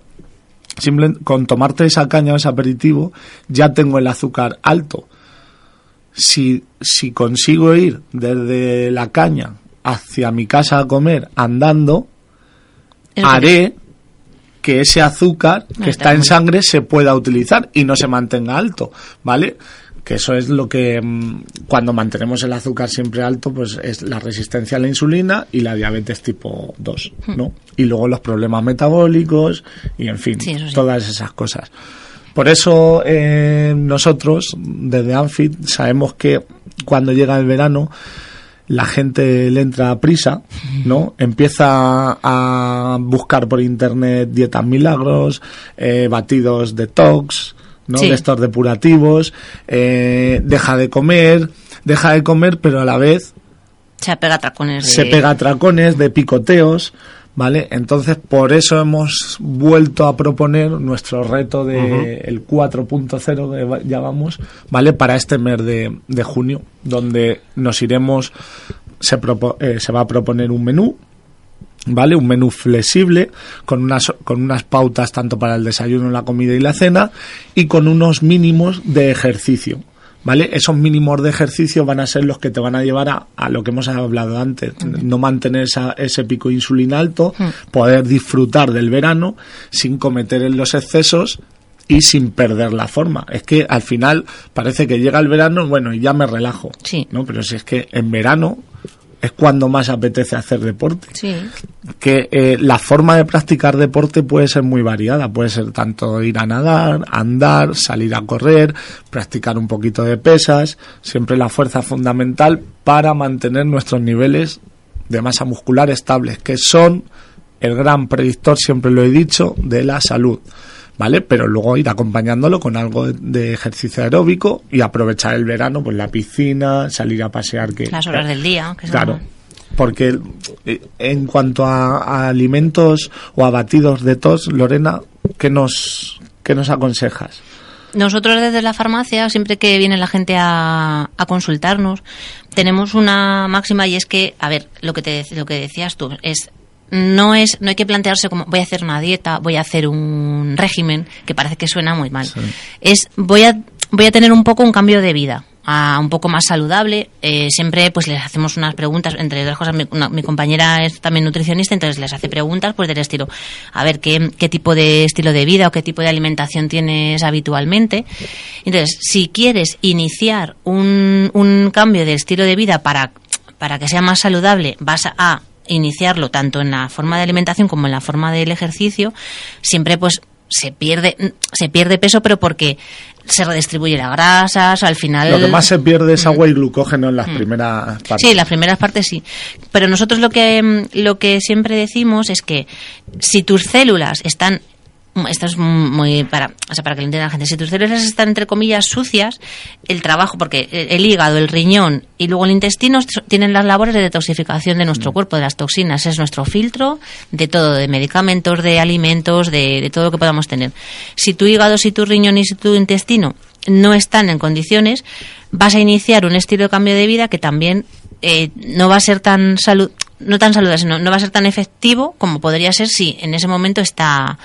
simplemente con tomarte esa caña o ese aperitivo, ya tengo el azúcar alto. Si, si consigo ir desde la caña hacia mi casa a comer andando, haré que ese azúcar que está en sangre se pueda utilizar y no se mantenga alto, ¿vale? Que eso es lo que, cuando mantenemos el azúcar siempre alto, pues es la resistencia a la insulina y la diabetes tipo dos, ¿no? Y luego los problemas metabólicos y, en fin, sí, eso sí. todas esas cosas. Por eso eh, nosotros, desde ANFIT, sabemos que cuando llega el verano, la gente le entra a prisa, ¿no? Empieza a buscar por internet dietas milagros, eh, batidos detox, ¿no? Sí. De estos depurativos, eh, deja de comer, deja de comer, pero a la vez se pega a tracones de... se pega a tracones de picoteos, ¿vale? Entonces, por eso hemos vuelto a proponer nuestro reto de uh-huh. el cuatro punto cero que llamamos, ¿vale? Para este mes de, de junio, donde nos iremos, se, propo, eh, se va a proponer un menú, ¿vale? Un menú flexible, con unas, con unas pautas tanto para el desayuno, la comida y la cena, y con unos mínimos de ejercicio, ¿vale? Esos mínimos de ejercicio van a ser los que te van a llevar a, a lo que hemos hablado antes, okay. no mantener esa, ese pico de insulina alto, mm. poder disfrutar del verano sin cometer los excesos y sin perder la forma. Es que al final parece que llega el verano, bueno, y ya me relajo, sí. ¿no? Pero si es que en verano es cuando más apetece hacer deporte. Sí. Que eh, la forma de practicar deporte puede ser muy variada. Puede ser tanto ir a nadar, andar, salir a correr, practicar un poquito de pesas. Siempre la fuerza fundamental para mantener nuestros niveles de masa muscular estables, que son el gran predictor, siempre lo he dicho, de la salud. ¿Vale? Pero luego ir acompañándolo con algo de ejercicio aeróbico y aprovechar el verano, pues la piscina, salir a pasear. Que, Las horas eh, del día. Que claro, son... porque en cuanto a, a alimentos o a batidos de tos, Lorena, ¿qué nos, qué nos aconsejas? Nosotros desde la farmacia, siempre que viene la gente a, a consultarnos, tenemos una máxima y es que, a ver, lo que, te, lo que decías tú es... No es, no hay que plantearse como voy a hacer una dieta, voy a hacer un régimen, que parece que suena muy mal. Sí. Es voy a voy a tener un poco un cambio de vida, a un poco más saludable. Eh, siempre pues les hacemos unas preguntas, entre otras cosas mi, una, mi compañera es también nutricionista, entonces les hace preguntas pues del estilo, a ver qué qué tipo de estilo de vida o qué tipo de alimentación tienes habitualmente. Entonces, si quieres iniciar un un cambio de estilo de vida para para que sea más saludable, vas a, a iniciarlo tanto en la forma de alimentación como en la forma del ejercicio. Siempre pues se pierde se pierde peso, pero porque se redistribuye la grasa, o sea, al final... Lo que más se pierde es agua y glucógeno en las mm. primeras partes. Sí, en las primeras partes sí. Pero nosotros lo que lo que siempre decimos es que si tus células están esto es muy para, o sea, para que lo entienda la gente, si tus células están entre comillas sucias, el trabajo, porque el hígado, el riñón y luego el intestino tienen las labores de detoxificación de nuestro cuerpo, de las toxinas, es nuestro filtro de todo, de medicamentos, de alimentos, de, de todo lo que podamos tener. Si tu hígado, si tu riñón y si tu intestino no están en condiciones, vas a iniciar un estilo de cambio de vida que también eh, no va a ser tan salud, no tan saludable, sino no va a ser tan efectivo como podría ser si en ese momento está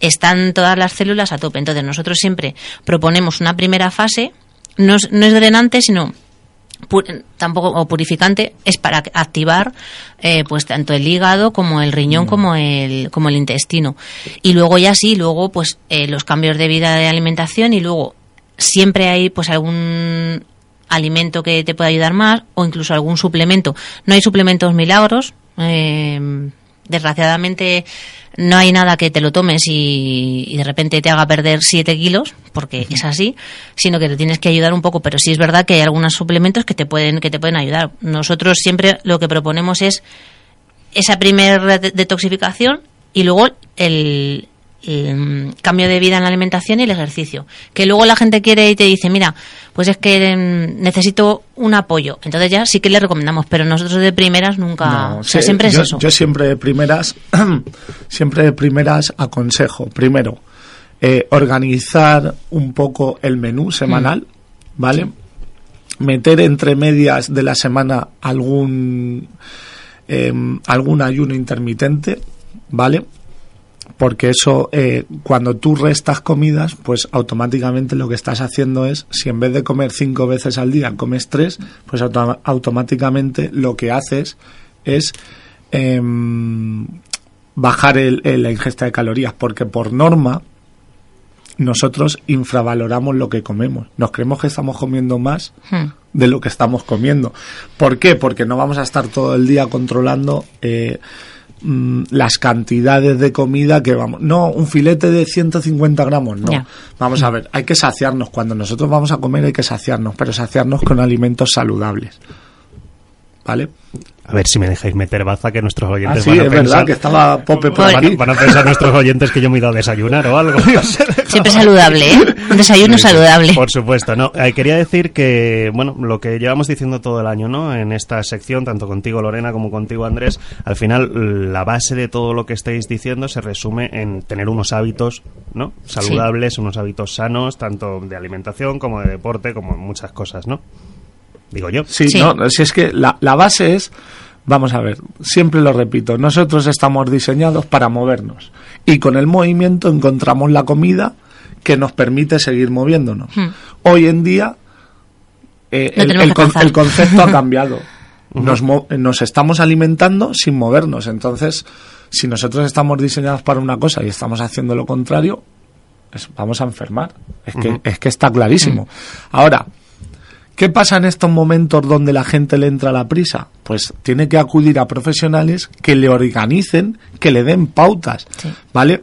están todas las células a tope. Entonces nosotros siempre proponemos una primera fase, no es, no es drenante, sino Pur, tampoco o purificante, es para activar eh, pues tanto el hígado como el riñón, no. como el como el intestino, y luego ya sí, luego pues eh, los cambios de vida, de alimentación, y luego siempre hay pues algún alimento que te pueda ayudar más o incluso algún suplemento. No hay suplementos milagros, eh, desgraciadamente no hay nada que te lo tomes y, y de repente te haga perder siete kilos, porque es así, sino que te tienes que ayudar un poco. Pero sí es verdad que hay algunos suplementos que te pueden que te pueden ayudar. Nosotros siempre lo que proponemos es esa primera detoxificación y luego el, el cambio de vida en la alimentación y el ejercicio, que luego la gente quiere y te dice, mira, pues es que necesito un apoyo. Entonces ya sí que le recomendamos, pero nosotros de primeras nunca, no, o sea, sí, siempre yo, es eso. Yo siempre de primeras, siempre de primeras aconsejo, primero, eh, organizar un poco el menú semanal, mm. ¿vale? Meter entre medias de la semana algún, eh, algún ayuno intermitente, ¿vale? Porque eso, eh, cuando tú restas comidas, pues automáticamente lo que estás haciendo es, si en vez de comer cinco veces al día comes tres, pues autom- automáticamente lo que haces es eh, bajar el, el, la ingesta de calorías, porque por norma nosotros infravaloramos lo que comemos. Nos creemos que estamos comiendo más de lo que estamos comiendo. ¿Por qué? Porque no vamos a estar todo el día controlando Eh, las cantidades de comida que vamos... No, un filete de ciento cincuenta gramos, no. Yeah. Vamos a ver, hay que saciarnos. Cuando nosotros vamos a comer hay que saciarnos, pero saciarnos con alimentos saludables. ¿Vale? A ver si me dejáis meter baza, que nuestros oyentes ah, sí, van a pensar... Sí, es verdad, que estaba Pope por bueno, aquí. Van a pensar nuestros oyentes que yo me he ido a desayunar o algo. Siempre saludable, ¿eh? Un desayuno sí, saludable. Por supuesto, no. Eh, quería decir que, bueno, lo que llevamos diciendo todo el año, ¿no? En esta sección, tanto contigo, Lorena, como contigo, Andrés, al final la base de todo lo que estáis diciendo se resume en tener unos hábitos, ¿no? Saludables, sí. Unos hábitos sanos, tanto de alimentación como de deporte, como en muchas cosas, ¿no? Digo yo. Sí, sí. No, si es que la, la base es, vamos a ver, siempre lo repito, nosotros estamos diseñados para movernos y con el movimiento encontramos la comida que nos permite seguir moviéndonos. Hmm. Hoy en día eh, no el, el, con, el concepto ha cambiado. Nos, mo- nos estamos alimentando sin movernos. Entonces, si nosotros estamos diseñados para una cosa y estamos haciendo lo contrario, es, vamos a enfermar. Es que, uh-huh. es que está clarísimo. Uh-huh. Ahora, ¿qué pasa en estos momentos donde la gente le entra la prisa? Pues tiene que acudir a profesionales que le organicen, que le den pautas, sí. ¿Vale?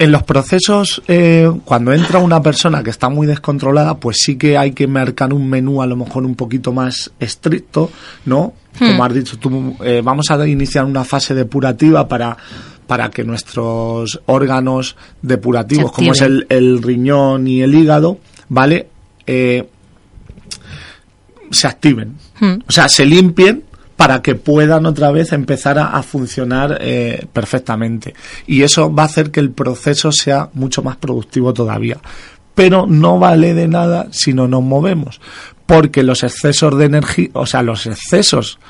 En los procesos, eh, cuando entra una persona que está muy descontrolada, pues sí que hay que marcar un menú a lo mejor un poquito más estricto, ¿no? Hmm. Como has dicho tú, eh, vamos a iniciar una fase depurativa para... para que nuestros órganos depurativos, como es el, el riñón y el hígado, ¿vale?, Eh, se activen, hmm. o sea, se limpien para que puedan otra vez empezar a, a funcionar eh, perfectamente, y eso va a hacer que el proceso sea mucho más productivo todavía, pero no vale de nada si no nos movemos, porque los excesos de energía, o sea, los excesos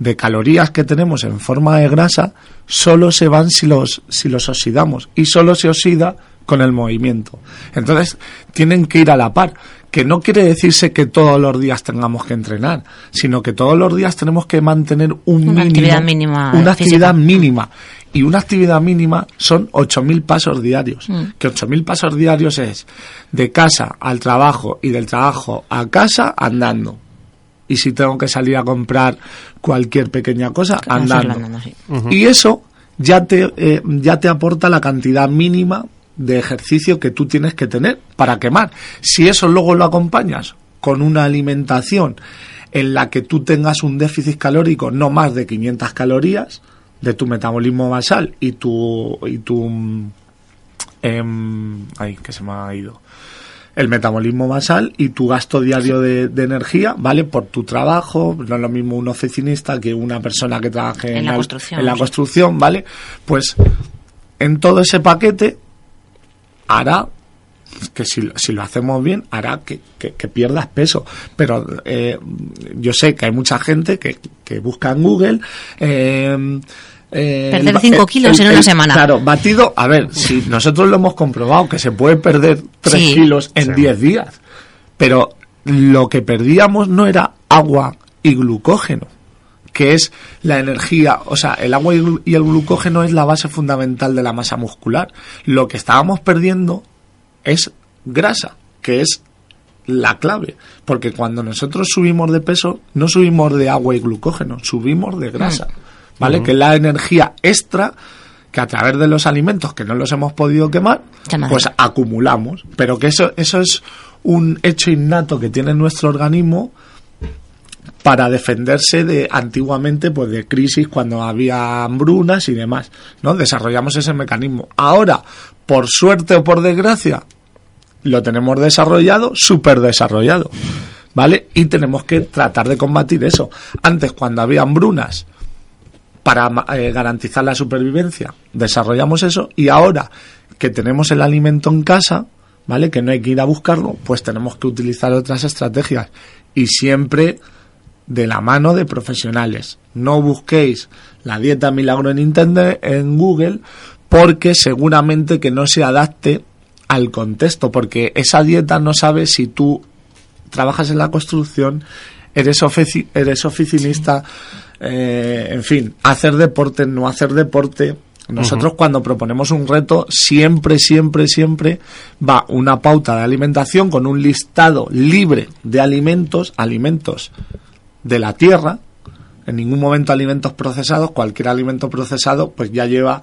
de calorías que tenemos en forma de grasa solo se van si los, si los oxidamos, y solo se oxida con el movimiento. Entonces tienen que ir a la par, que no quiere decirse que todos los días tengamos que entrenar, sino que todos los días tenemos que mantener un una mínimo, actividad mínima una actividad mínima, y una actividad mínima son ocho mil pasos diarios, mm. que ocho mil pasos diarios es de casa al trabajo y del trabajo a casa andando, y si tengo que salir a comprar cualquier pequeña cosa, andando, andando sí. uh-huh. y eso ya te, eh, ya te aporta la cantidad mínima de ejercicio que tú tienes que tener para quemar. Si eso luego lo acompañas con una alimentación en la que tú tengas un déficit calórico no más de quinientas calorías de tu metabolismo basal y tu y tu eh, ay, que se me ha ido, el metabolismo basal y tu gasto diario de, de energía, ¿vale? Por tu trabajo, no es lo mismo un oficinista que una persona que trabaje en, en, la, construcción, en la construcción, ¿vale? Pues en todo ese paquete hará que si, si lo hacemos bien hará que, que, que pierdas peso, pero eh, yo sé que hay mucha gente que, que busca en Google eh, eh, perder cinco kilos el, en una semana, claro, batido, a ver, si nosotros lo hemos comprobado que se puede perder tres sí, kilos en diez sí. días, pero lo que perdíamos no era agua y glucógeno, que es la energía, o sea, el agua y el glucógeno es la base fundamental de la masa muscular. Lo que estábamos perdiendo es grasa, que es la clave, porque cuando nosotros subimos de peso, no subimos de agua y glucógeno, subimos de grasa, ¿vale? Uh-huh. Que es la energía extra que a través de los alimentos que no los hemos podido quemar, Llamada. pues acumulamos, pero que eso, eso es un hecho innato que tiene nuestro organismo para defenderse de antiguamente pues de crisis cuando había hambrunas y demás, ¿no? Desarrollamos ese mecanismo. Ahora, por suerte o por desgracia, lo tenemos desarrollado, súper desarrollado, ¿vale? Y tenemos que tratar de combatir eso. Antes, cuando había hambrunas, para eh, garantizar la supervivencia, desarrollamos eso, y ahora que tenemos el alimento en casa, ¿vale? Que no hay que ir a buscarlo, pues tenemos que utilizar otras estrategias y siempre de la mano de profesionales. No busquéis la dieta milagro en internet, en Google, porque seguramente que no se adapte al contexto, porque esa dieta no sabe si tú trabajas en la construcción, eres ofici- eres oficinista, eh, en fin, hacer deporte, no hacer deporte. Nosotros uh-huh. cuando proponemos un reto siempre, siempre, siempre va una pauta de alimentación con un listado libre de alimentos, alimentos de la tierra, en ningún momento alimentos procesados. Cualquier alimento procesado pues ya lleva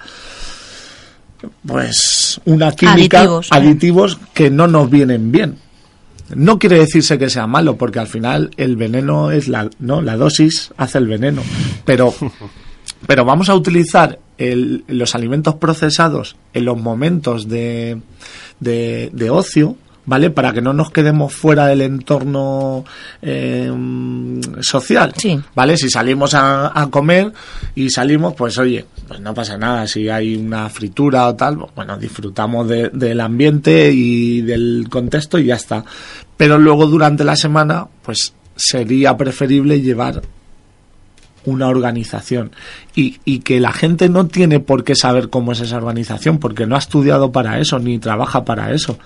pues una química, aditivos, aditivos que no nos vienen bien. No quiere decirse que sea malo, porque al final el veneno es la, no, la dosis hace el veneno, pero pero vamos a utilizar el, los alimentos procesados en los momentos de de, de ocio, ¿vale? Para que no nos quedemos fuera del entorno eh, social, sí. ¿Vale? Si salimos a, a comer y salimos, pues oye, pues no pasa nada. Si hay una fritura o tal, pues, bueno, disfrutamos de, del ambiente y del contexto y ya está. Pero luego durante la semana, pues sería preferible llevar una organización y, y que la gente no tiene por qué saber cómo es esa organización, porque no ha estudiado para eso ni trabaja para eso.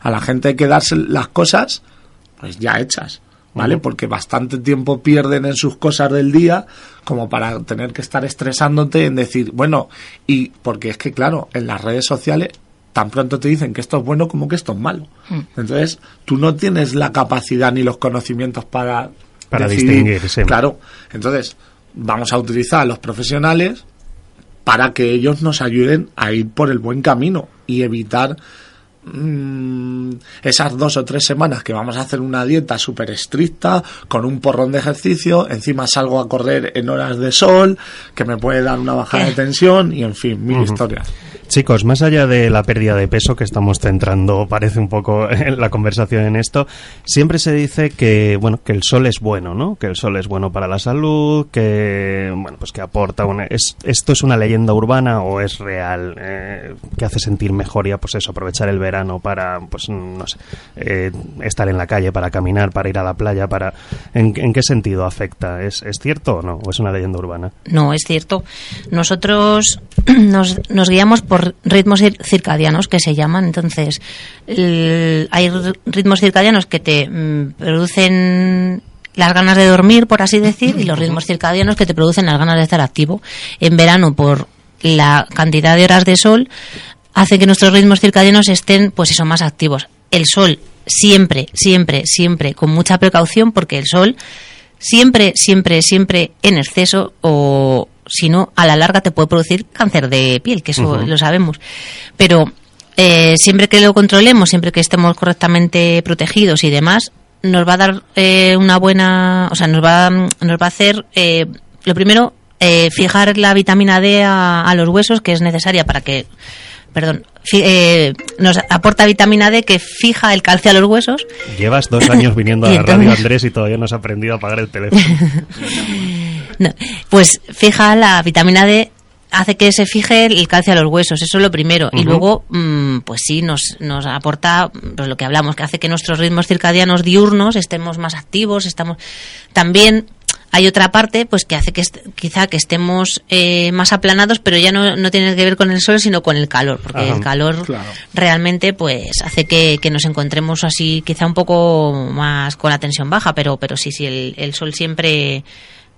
A la gente hay que darse las cosas pues ya hechas, ¿vale? Porque bastante tiempo pierden en sus cosas del día como para tener que estar estresándote en decir, bueno, y porque es que, claro, en las redes sociales tan pronto te dicen que esto es bueno como que esto es malo. Entonces, tú no tienes la capacidad ni los conocimientos para, para distinguirse. Claro, entonces, vamos a utilizar a los profesionales para que ellos nos ayuden a ir por el buen camino y evitar esas dos o tres semanas que vamos a hacer una dieta súper estricta con un porrón de ejercicio, encima salgo a correr en horas de sol que me puede dar una bajada de tensión y en fin, mil uh-huh. historias. Chicos, más allá de la pérdida de peso que estamos centrando, parece un poco en la conversación en esto, siempre se dice que, bueno, que el sol es bueno, ¿no? Que el sol es bueno para la salud, que, bueno, pues que aporta una, es, ¿esto es una leyenda urbana o es real? Eh, que hace sentir mejor ya, pues eso, aprovechar el verano para, pues, no sé, eh, estar en la calle, para caminar, para ir a la playa, para... ¿En, en qué sentido afecta? ¿Es, ¿Es cierto o no? ¿O es una leyenda urbana? No, es cierto. Nosotros nos, nos guiamos por ritmos circadianos, que se llaman. Entonces, el, hay ritmos circadianos que te mmm, producen las ganas de dormir, por así decir, y los ritmos circadianos que te producen las ganas de estar activo. En verano, por la cantidad de horas de sol, hace que nuestros ritmos circadianos estén, pues eso, más activos. El sol, siempre, siempre, siempre, con mucha precaución, porque el sol, siempre, siempre, siempre en exceso, o si no, a la larga te puede producir cáncer de piel, que eso uh-huh. lo sabemos. Pero eh, siempre que lo controlemos, siempre que estemos correctamente protegidos y demás, nos va a dar eh, una buena... O sea, nos va, nos va a hacer, eh, lo primero, eh, fijar la vitamina D a, a los huesos, que es necesaria para que perdón, fi, eh, nos aporta vitamina D que fija el calcio a los huesos. Llevas dos años viniendo a la entonces... radio, Andrés, y todavía no has aprendido a apagar el teléfono. No, pues fija la vitamina D, hace que se fije el calcio a los huesos, eso es lo primero. Uh-huh. Y luego, mmm, pues sí, nos nos aporta pues lo que hablamos, que hace que nuestros ritmos circadianos diurnos estemos más activos, estamos también... Hay otra parte pues que hace que est- quizá que estemos eh, más aplanados, pero ya no, no tiene que ver con el sol, sino con el calor, porque Ajá, el calor claro. realmente pues hace que, que nos encontremos así quizá un poco más con la tensión baja, pero pero sí, sí, el, el sol siempre...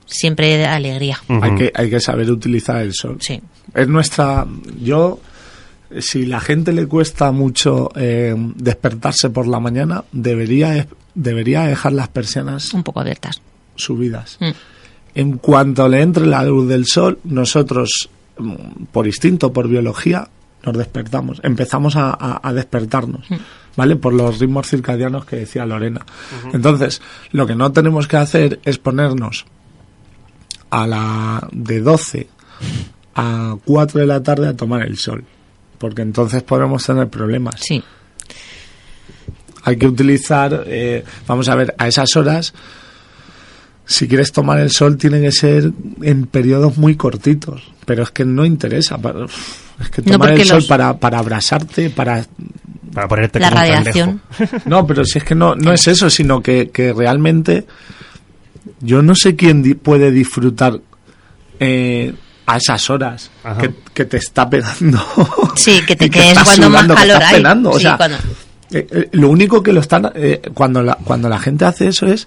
siempre da alegría. Uh-huh. Hay que hay que saber utilizar el sol. Sí. Es nuestra... Yo, si la gente le cuesta mucho eh, despertarse por la mañana, debería debería dejar las persianas... un poco abiertas. ...subidas. Mm. En cuanto le entre la luz del sol, nosotros, por instinto, por biología, nos despertamos. Empezamos a, a, a despertarnos, mm. ¿vale? Por los ritmos circadianos que decía Lorena. Uh-huh. Entonces, lo que no tenemos que hacer es ponernos... a la de doce a cuatro de la tarde a tomar el sol, porque entonces podemos tener problemas. Sí. Hay que utilizar, eh, vamos a ver, a esas horas, si quieres tomar el sol, tiene que ser en periodos muy cortitos, pero es que no interesa. Es que tomar no, el sol los... para, para abrazarte, para... para ponerte la como radiación. No, pero si es que no, no es eso, sino que, que realmente... Yo no sé quién di- puede disfrutar eh, a esas horas que, que te está pegando. Sí, que te quedes que cuando sudando, más calor que hay. Pelando. O sí, sea, cuando... eh, eh, lo único que lo están... Eh, cuando, la, cuando la gente hace eso es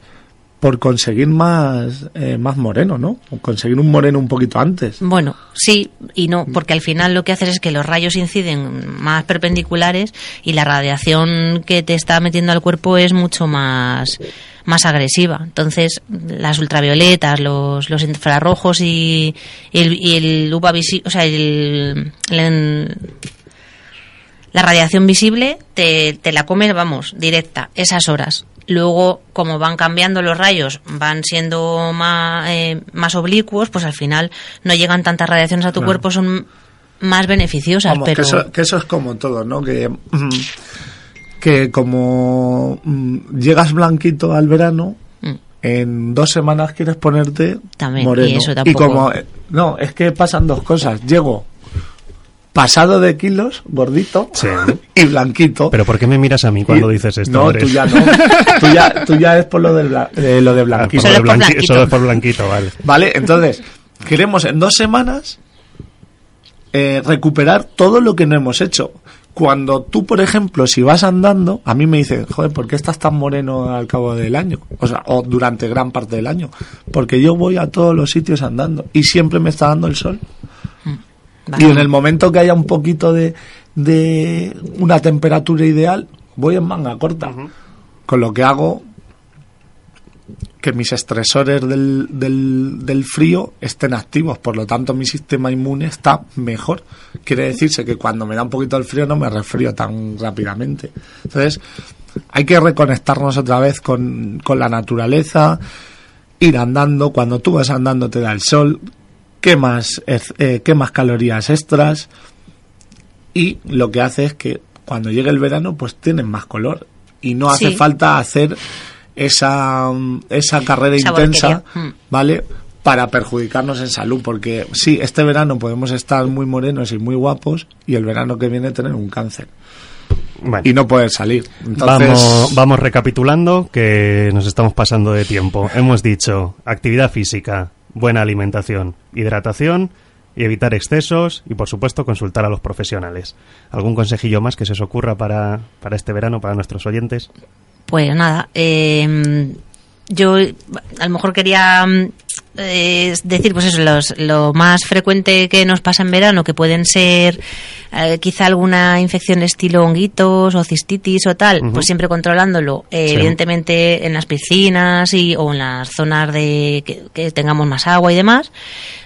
por conseguir más, eh, más moreno, ¿no? O conseguir un moreno un poquito antes. Bueno, sí y no, porque al final lo que haces es que los rayos inciden más perpendiculares y la radiación que te está metiendo al cuerpo es mucho más... más agresiva. Entonces, las ultravioletas, los los infrarrojos y, y el y el uva visi- o sea, el, el, el la radiación visible te te la comes, vamos, directa esas horas. Luego, como van cambiando los rayos, van siendo más eh, más oblicuos, pues al final no llegan tantas radiaciones a tu claro. cuerpo, son más beneficiosas, vamos, pero que eso, que eso es como todo, ¿no? Que mm, que como mmm, llegas blanquito al verano, mm. en dos semanas quieres ponerte también, moreno. Y, eso tampoco... y como... No, es que pasan dos cosas. Llego pasado de kilos, gordito, sí. y blanquito. ¿Pero por qué me miras a mí cuando y... dices esto? No, tú ya no. Tú ya, tú ya es por lo de, bla... eh, lo de blanquito. Solo, de blanqui... blanquito. Solo es por blanquito, vale. Vale, entonces, queremos en dos semanas eh, recuperar todo lo que no hemos hecho. Cuando tú, por ejemplo, si vas andando, a mí me dicen, joder, ¿por qué estás tan moreno al cabo del año? O sea, o durante gran parte del año. Porque yo voy a todos los sitios andando y siempre me está dando el sol. Vale. Y en el momento que haya un poquito de, de una temperatura ideal, voy en manga corta. Uh-huh. Con lo que hago que mis estresores del, del, del frío estén activos, por lo tanto mi sistema inmune está mejor. Quiere decirse que cuando me da un poquito el frío no me resfrío tan rápidamente. Entonces hay que reconectarnos otra vez con, con la naturaleza, ir andando, cuando tú vas andando te da el sol, quemas, eh, quemas calorías extras y lo que hace es que cuando llegue el verano pues tienes más color y no hace sí. falta hacer... esa esa carrera esa intensa, mm. ¿vale? Para perjudicarnos en salud, porque sí, este verano podemos estar muy morenos y muy guapos y el verano que viene tener un cáncer. Bueno, y no poder salir. Entonces... Vamos, vamos recapitulando que nos estamos pasando de tiempo. Hemos dicho actividad física, buena alimentación, hidratación y evitar excesos y, por supuesto, consultar a los profesionales. ¿Algún consejillo más que se os ocurra para, para este verano, para nuestros oyentes? Pues nada, eh, yo a lo mejor quería eh, decir pues eso, los, lo más frecuente que nos pasa en verano, que pueden ser eh, quizá alguna infección estilo honguitos o cistitis o tal, uh-huh. pues siempre controlándolo, eh, sí. evidentemente en las piscinas y o en las zonas de que, que tengamos más agua y demás.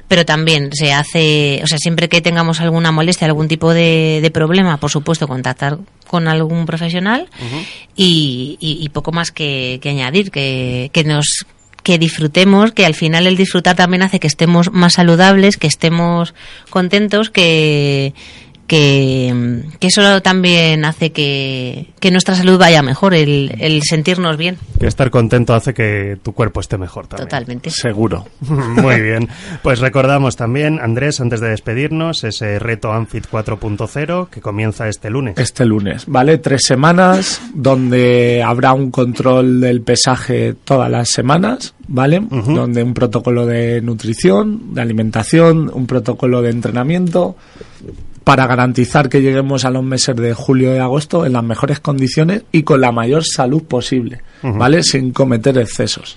Pero también se hace, o sea, siempre que tengamos alguna molestia, algún tipo de, de problema, por supuesto, contactar con algún profesional uh-huh. y, y, y poco más que, que añadir, que, que nos que disfrutemos, que al final el disfrutar también hace que estemos más saludables, que estemos contentos, que... que, que eso también hace que, que nuestra salud vaya mejor, el, el sentirnos bien. Y estar contento hace que tu cuerpo esté mejor también. Totalmente. Seguro. Muy bien. Pues recordamos también, Andrés, antes de despedirnos, ese reto Anfit cuatro punto cero que comienza este lunes. Este lunes, ¿vale? Tres semanas donde habrá un control del pesaje todas las semanas, ¿vale? Uh-huh. Donde un protocolo de nutrición, de alimentación, un protocolo de entrenamiento, para garantizar que lleguemos a los meses de julio y agosto en las mejores condiciones y con la mayor salud posible, uh-huh. ¿vale? Sin cometer excesos.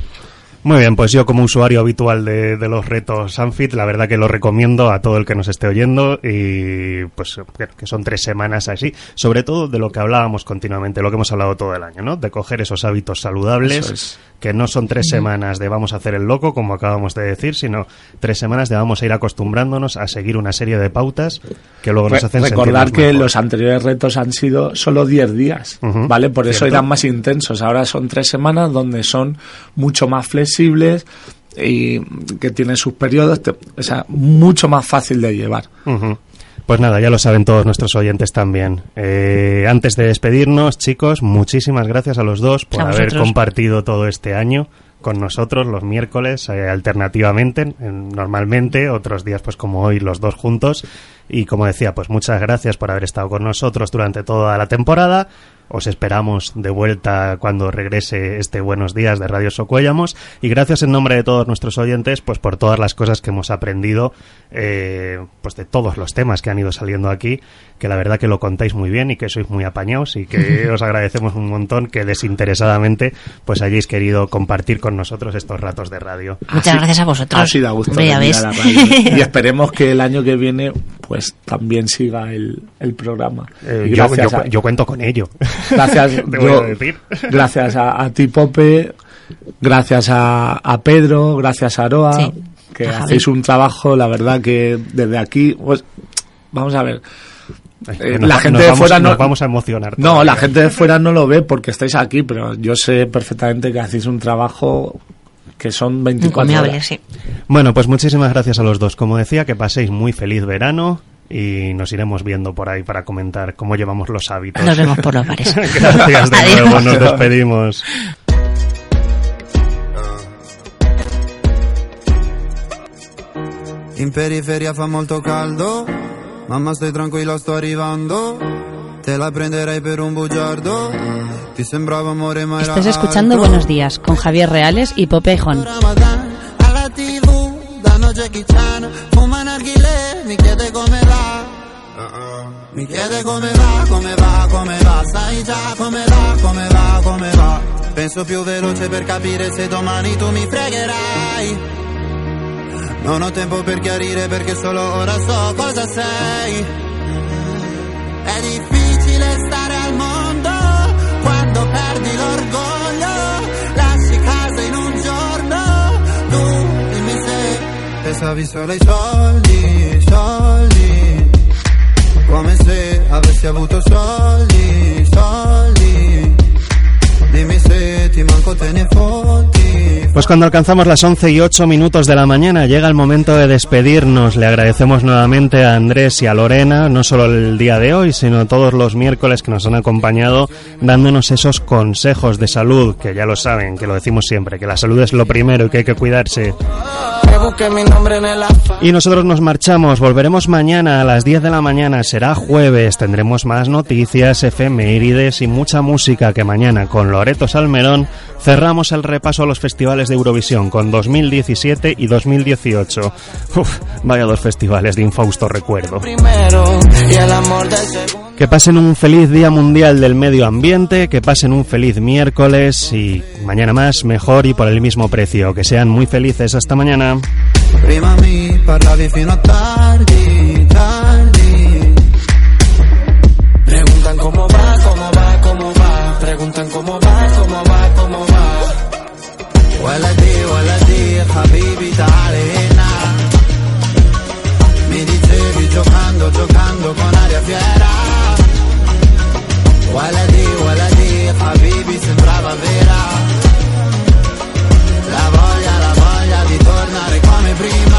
Muy bien, pues yo como usuario habitual de, de los retos Anfit, la verdad que lo recomiendo a todo el que nos esté oyendo y pues que son tres semanas así, sobre todo de lo que hablábamos continuamente, lo que hemos hablado todo el año, ¿no? De coger esos hábitos saludables, es. que no son tres semanas de vamos a hacer el loco, como acabamos de decir, sino tres semanas de vamos a ir acostumbrándonos a seguir una serie de pautas que luego Re- nos hacen sentirnos mejor. Recordar que los anteriores retos han sido solo diez días, uh-huh, ¿vale? Por eso ¿Cierto? Eran más intensos, ahora son tres semanas donde son mucho más flexibles y que tienen sus periodos, te, o sea, mucho más fácil de llevar. Uh-huh. Pues nada, ya lo saben todos nuestros oyentes también. Eh, antes de despedirnos, chicos, muchísimas gracias a los dos por haber compartido todo este año con nosotros los miércoles, eh, alternativamente, eh, normalmente, otros días pues como hoy los dos juntos. Y como decía, pues muchas gracias por haber estado con nosotros durante toda la temporada. Os esperamos de vuelta cuando regrese este Buenos Días de Radio Socuéllamos. Y gracias en nombre de todos nuestros oyentes pues por todas las cosas que hemos aprendido, eh, pues de todos los temas que han ido saliendo aquí, que la verdad que lo contáis muy bien y que sois muy apañados y que os agradecemos un montón que desinteresadamente pues hayáis querido compartir con nosotros estos ratos de radio. Muchas Así, gracias a vosotros. Ha sido a gusto. Hombre, ya ves. La radio. Y esperemos que el año que viene pues también siga el, el programa. Eh, yo, yo, a, yo cuento con ello. Gracias, Te voy yo, a decir. gracias a, a ti, Pope, gracias a, a Pedro, gracias a Aroa, sí. que Ajá, hacéis un trabajo, la verdad que desde aquí, pues, vamos a ver, eh, nos, la gente de vamos, fuera no... Nos vamos a emocionar. No, todavía. La gente de fuera no lo ve porque estáis aquí, pero yo sé perfectamente que hacéis un trabajo... que son veinticuatro horas. Sí. Bueno, pues muchísimas gracias a los dos. Como decía, que paséis muy feliz verano y nos iremos viendo por ahí para comentar cómo llevamos los hábitos. Nos vemos por los bares. Gracias de Adiós. Nuevo, nos despedimos. In periferia fa molto caldo, mamma stai tranquilla sto arrivando, te la prenderai per un bugiardo. Estás escuchando Buenos Días con Javier Reales y Pope Aijón. Penso più veloce per capire se domani tu mi fregherai. Non ho tempo per chiarire perché solo ora so cosa sei. È difficile stare al mondo. Quando perdi l'orgoglio, lasci casa in un giorno. Tu dimmi se pensavi solo ai soldi, soldi. Come se avessi avuto soldi, soldi. Dimmi se ti manco te ne fotti. Pues cuando alcanzamos las once y ocho minutos de la mañana llega el momento de despedirnos. Le agradecemos nuevamente a Andrés y a Lorena, no solo el día de hoy, sino todos los miércoles que nos han acompañado dándonos esos consejos de salud, que ya lo saben, que lo decimos siempre, que la salud es lo primero y que hay que cuidarse. Y nosotros nos marchamos, volveremos mañana a las diez de la mañana, será jueves, tendremos más noticias, efemérides y mucha música que mañana con Loreto Salmerón cerramos el repaso a los festivales de Eurovisión con dos mil diecisiete y dos mil dieciocho. Uf, vaya dos festivales de infausto recuerdo. Que pasen un feliz Día Mundial del Medio Ambiente, que pasen un feliz miércoles y mañana más, mejor y por el mismo precio. Que sean muy felices, hasta mañana. Preguntan cómo va, cómo va, cómo va. Preguntan cómo va, cómo va, cómo va. ولدي ولدي حبيبي تعال هنا mi dicevi giocando giocando con aria fiera ولدي ولدي حبيبي sembrava vera la voglia la voglia di tornare come prima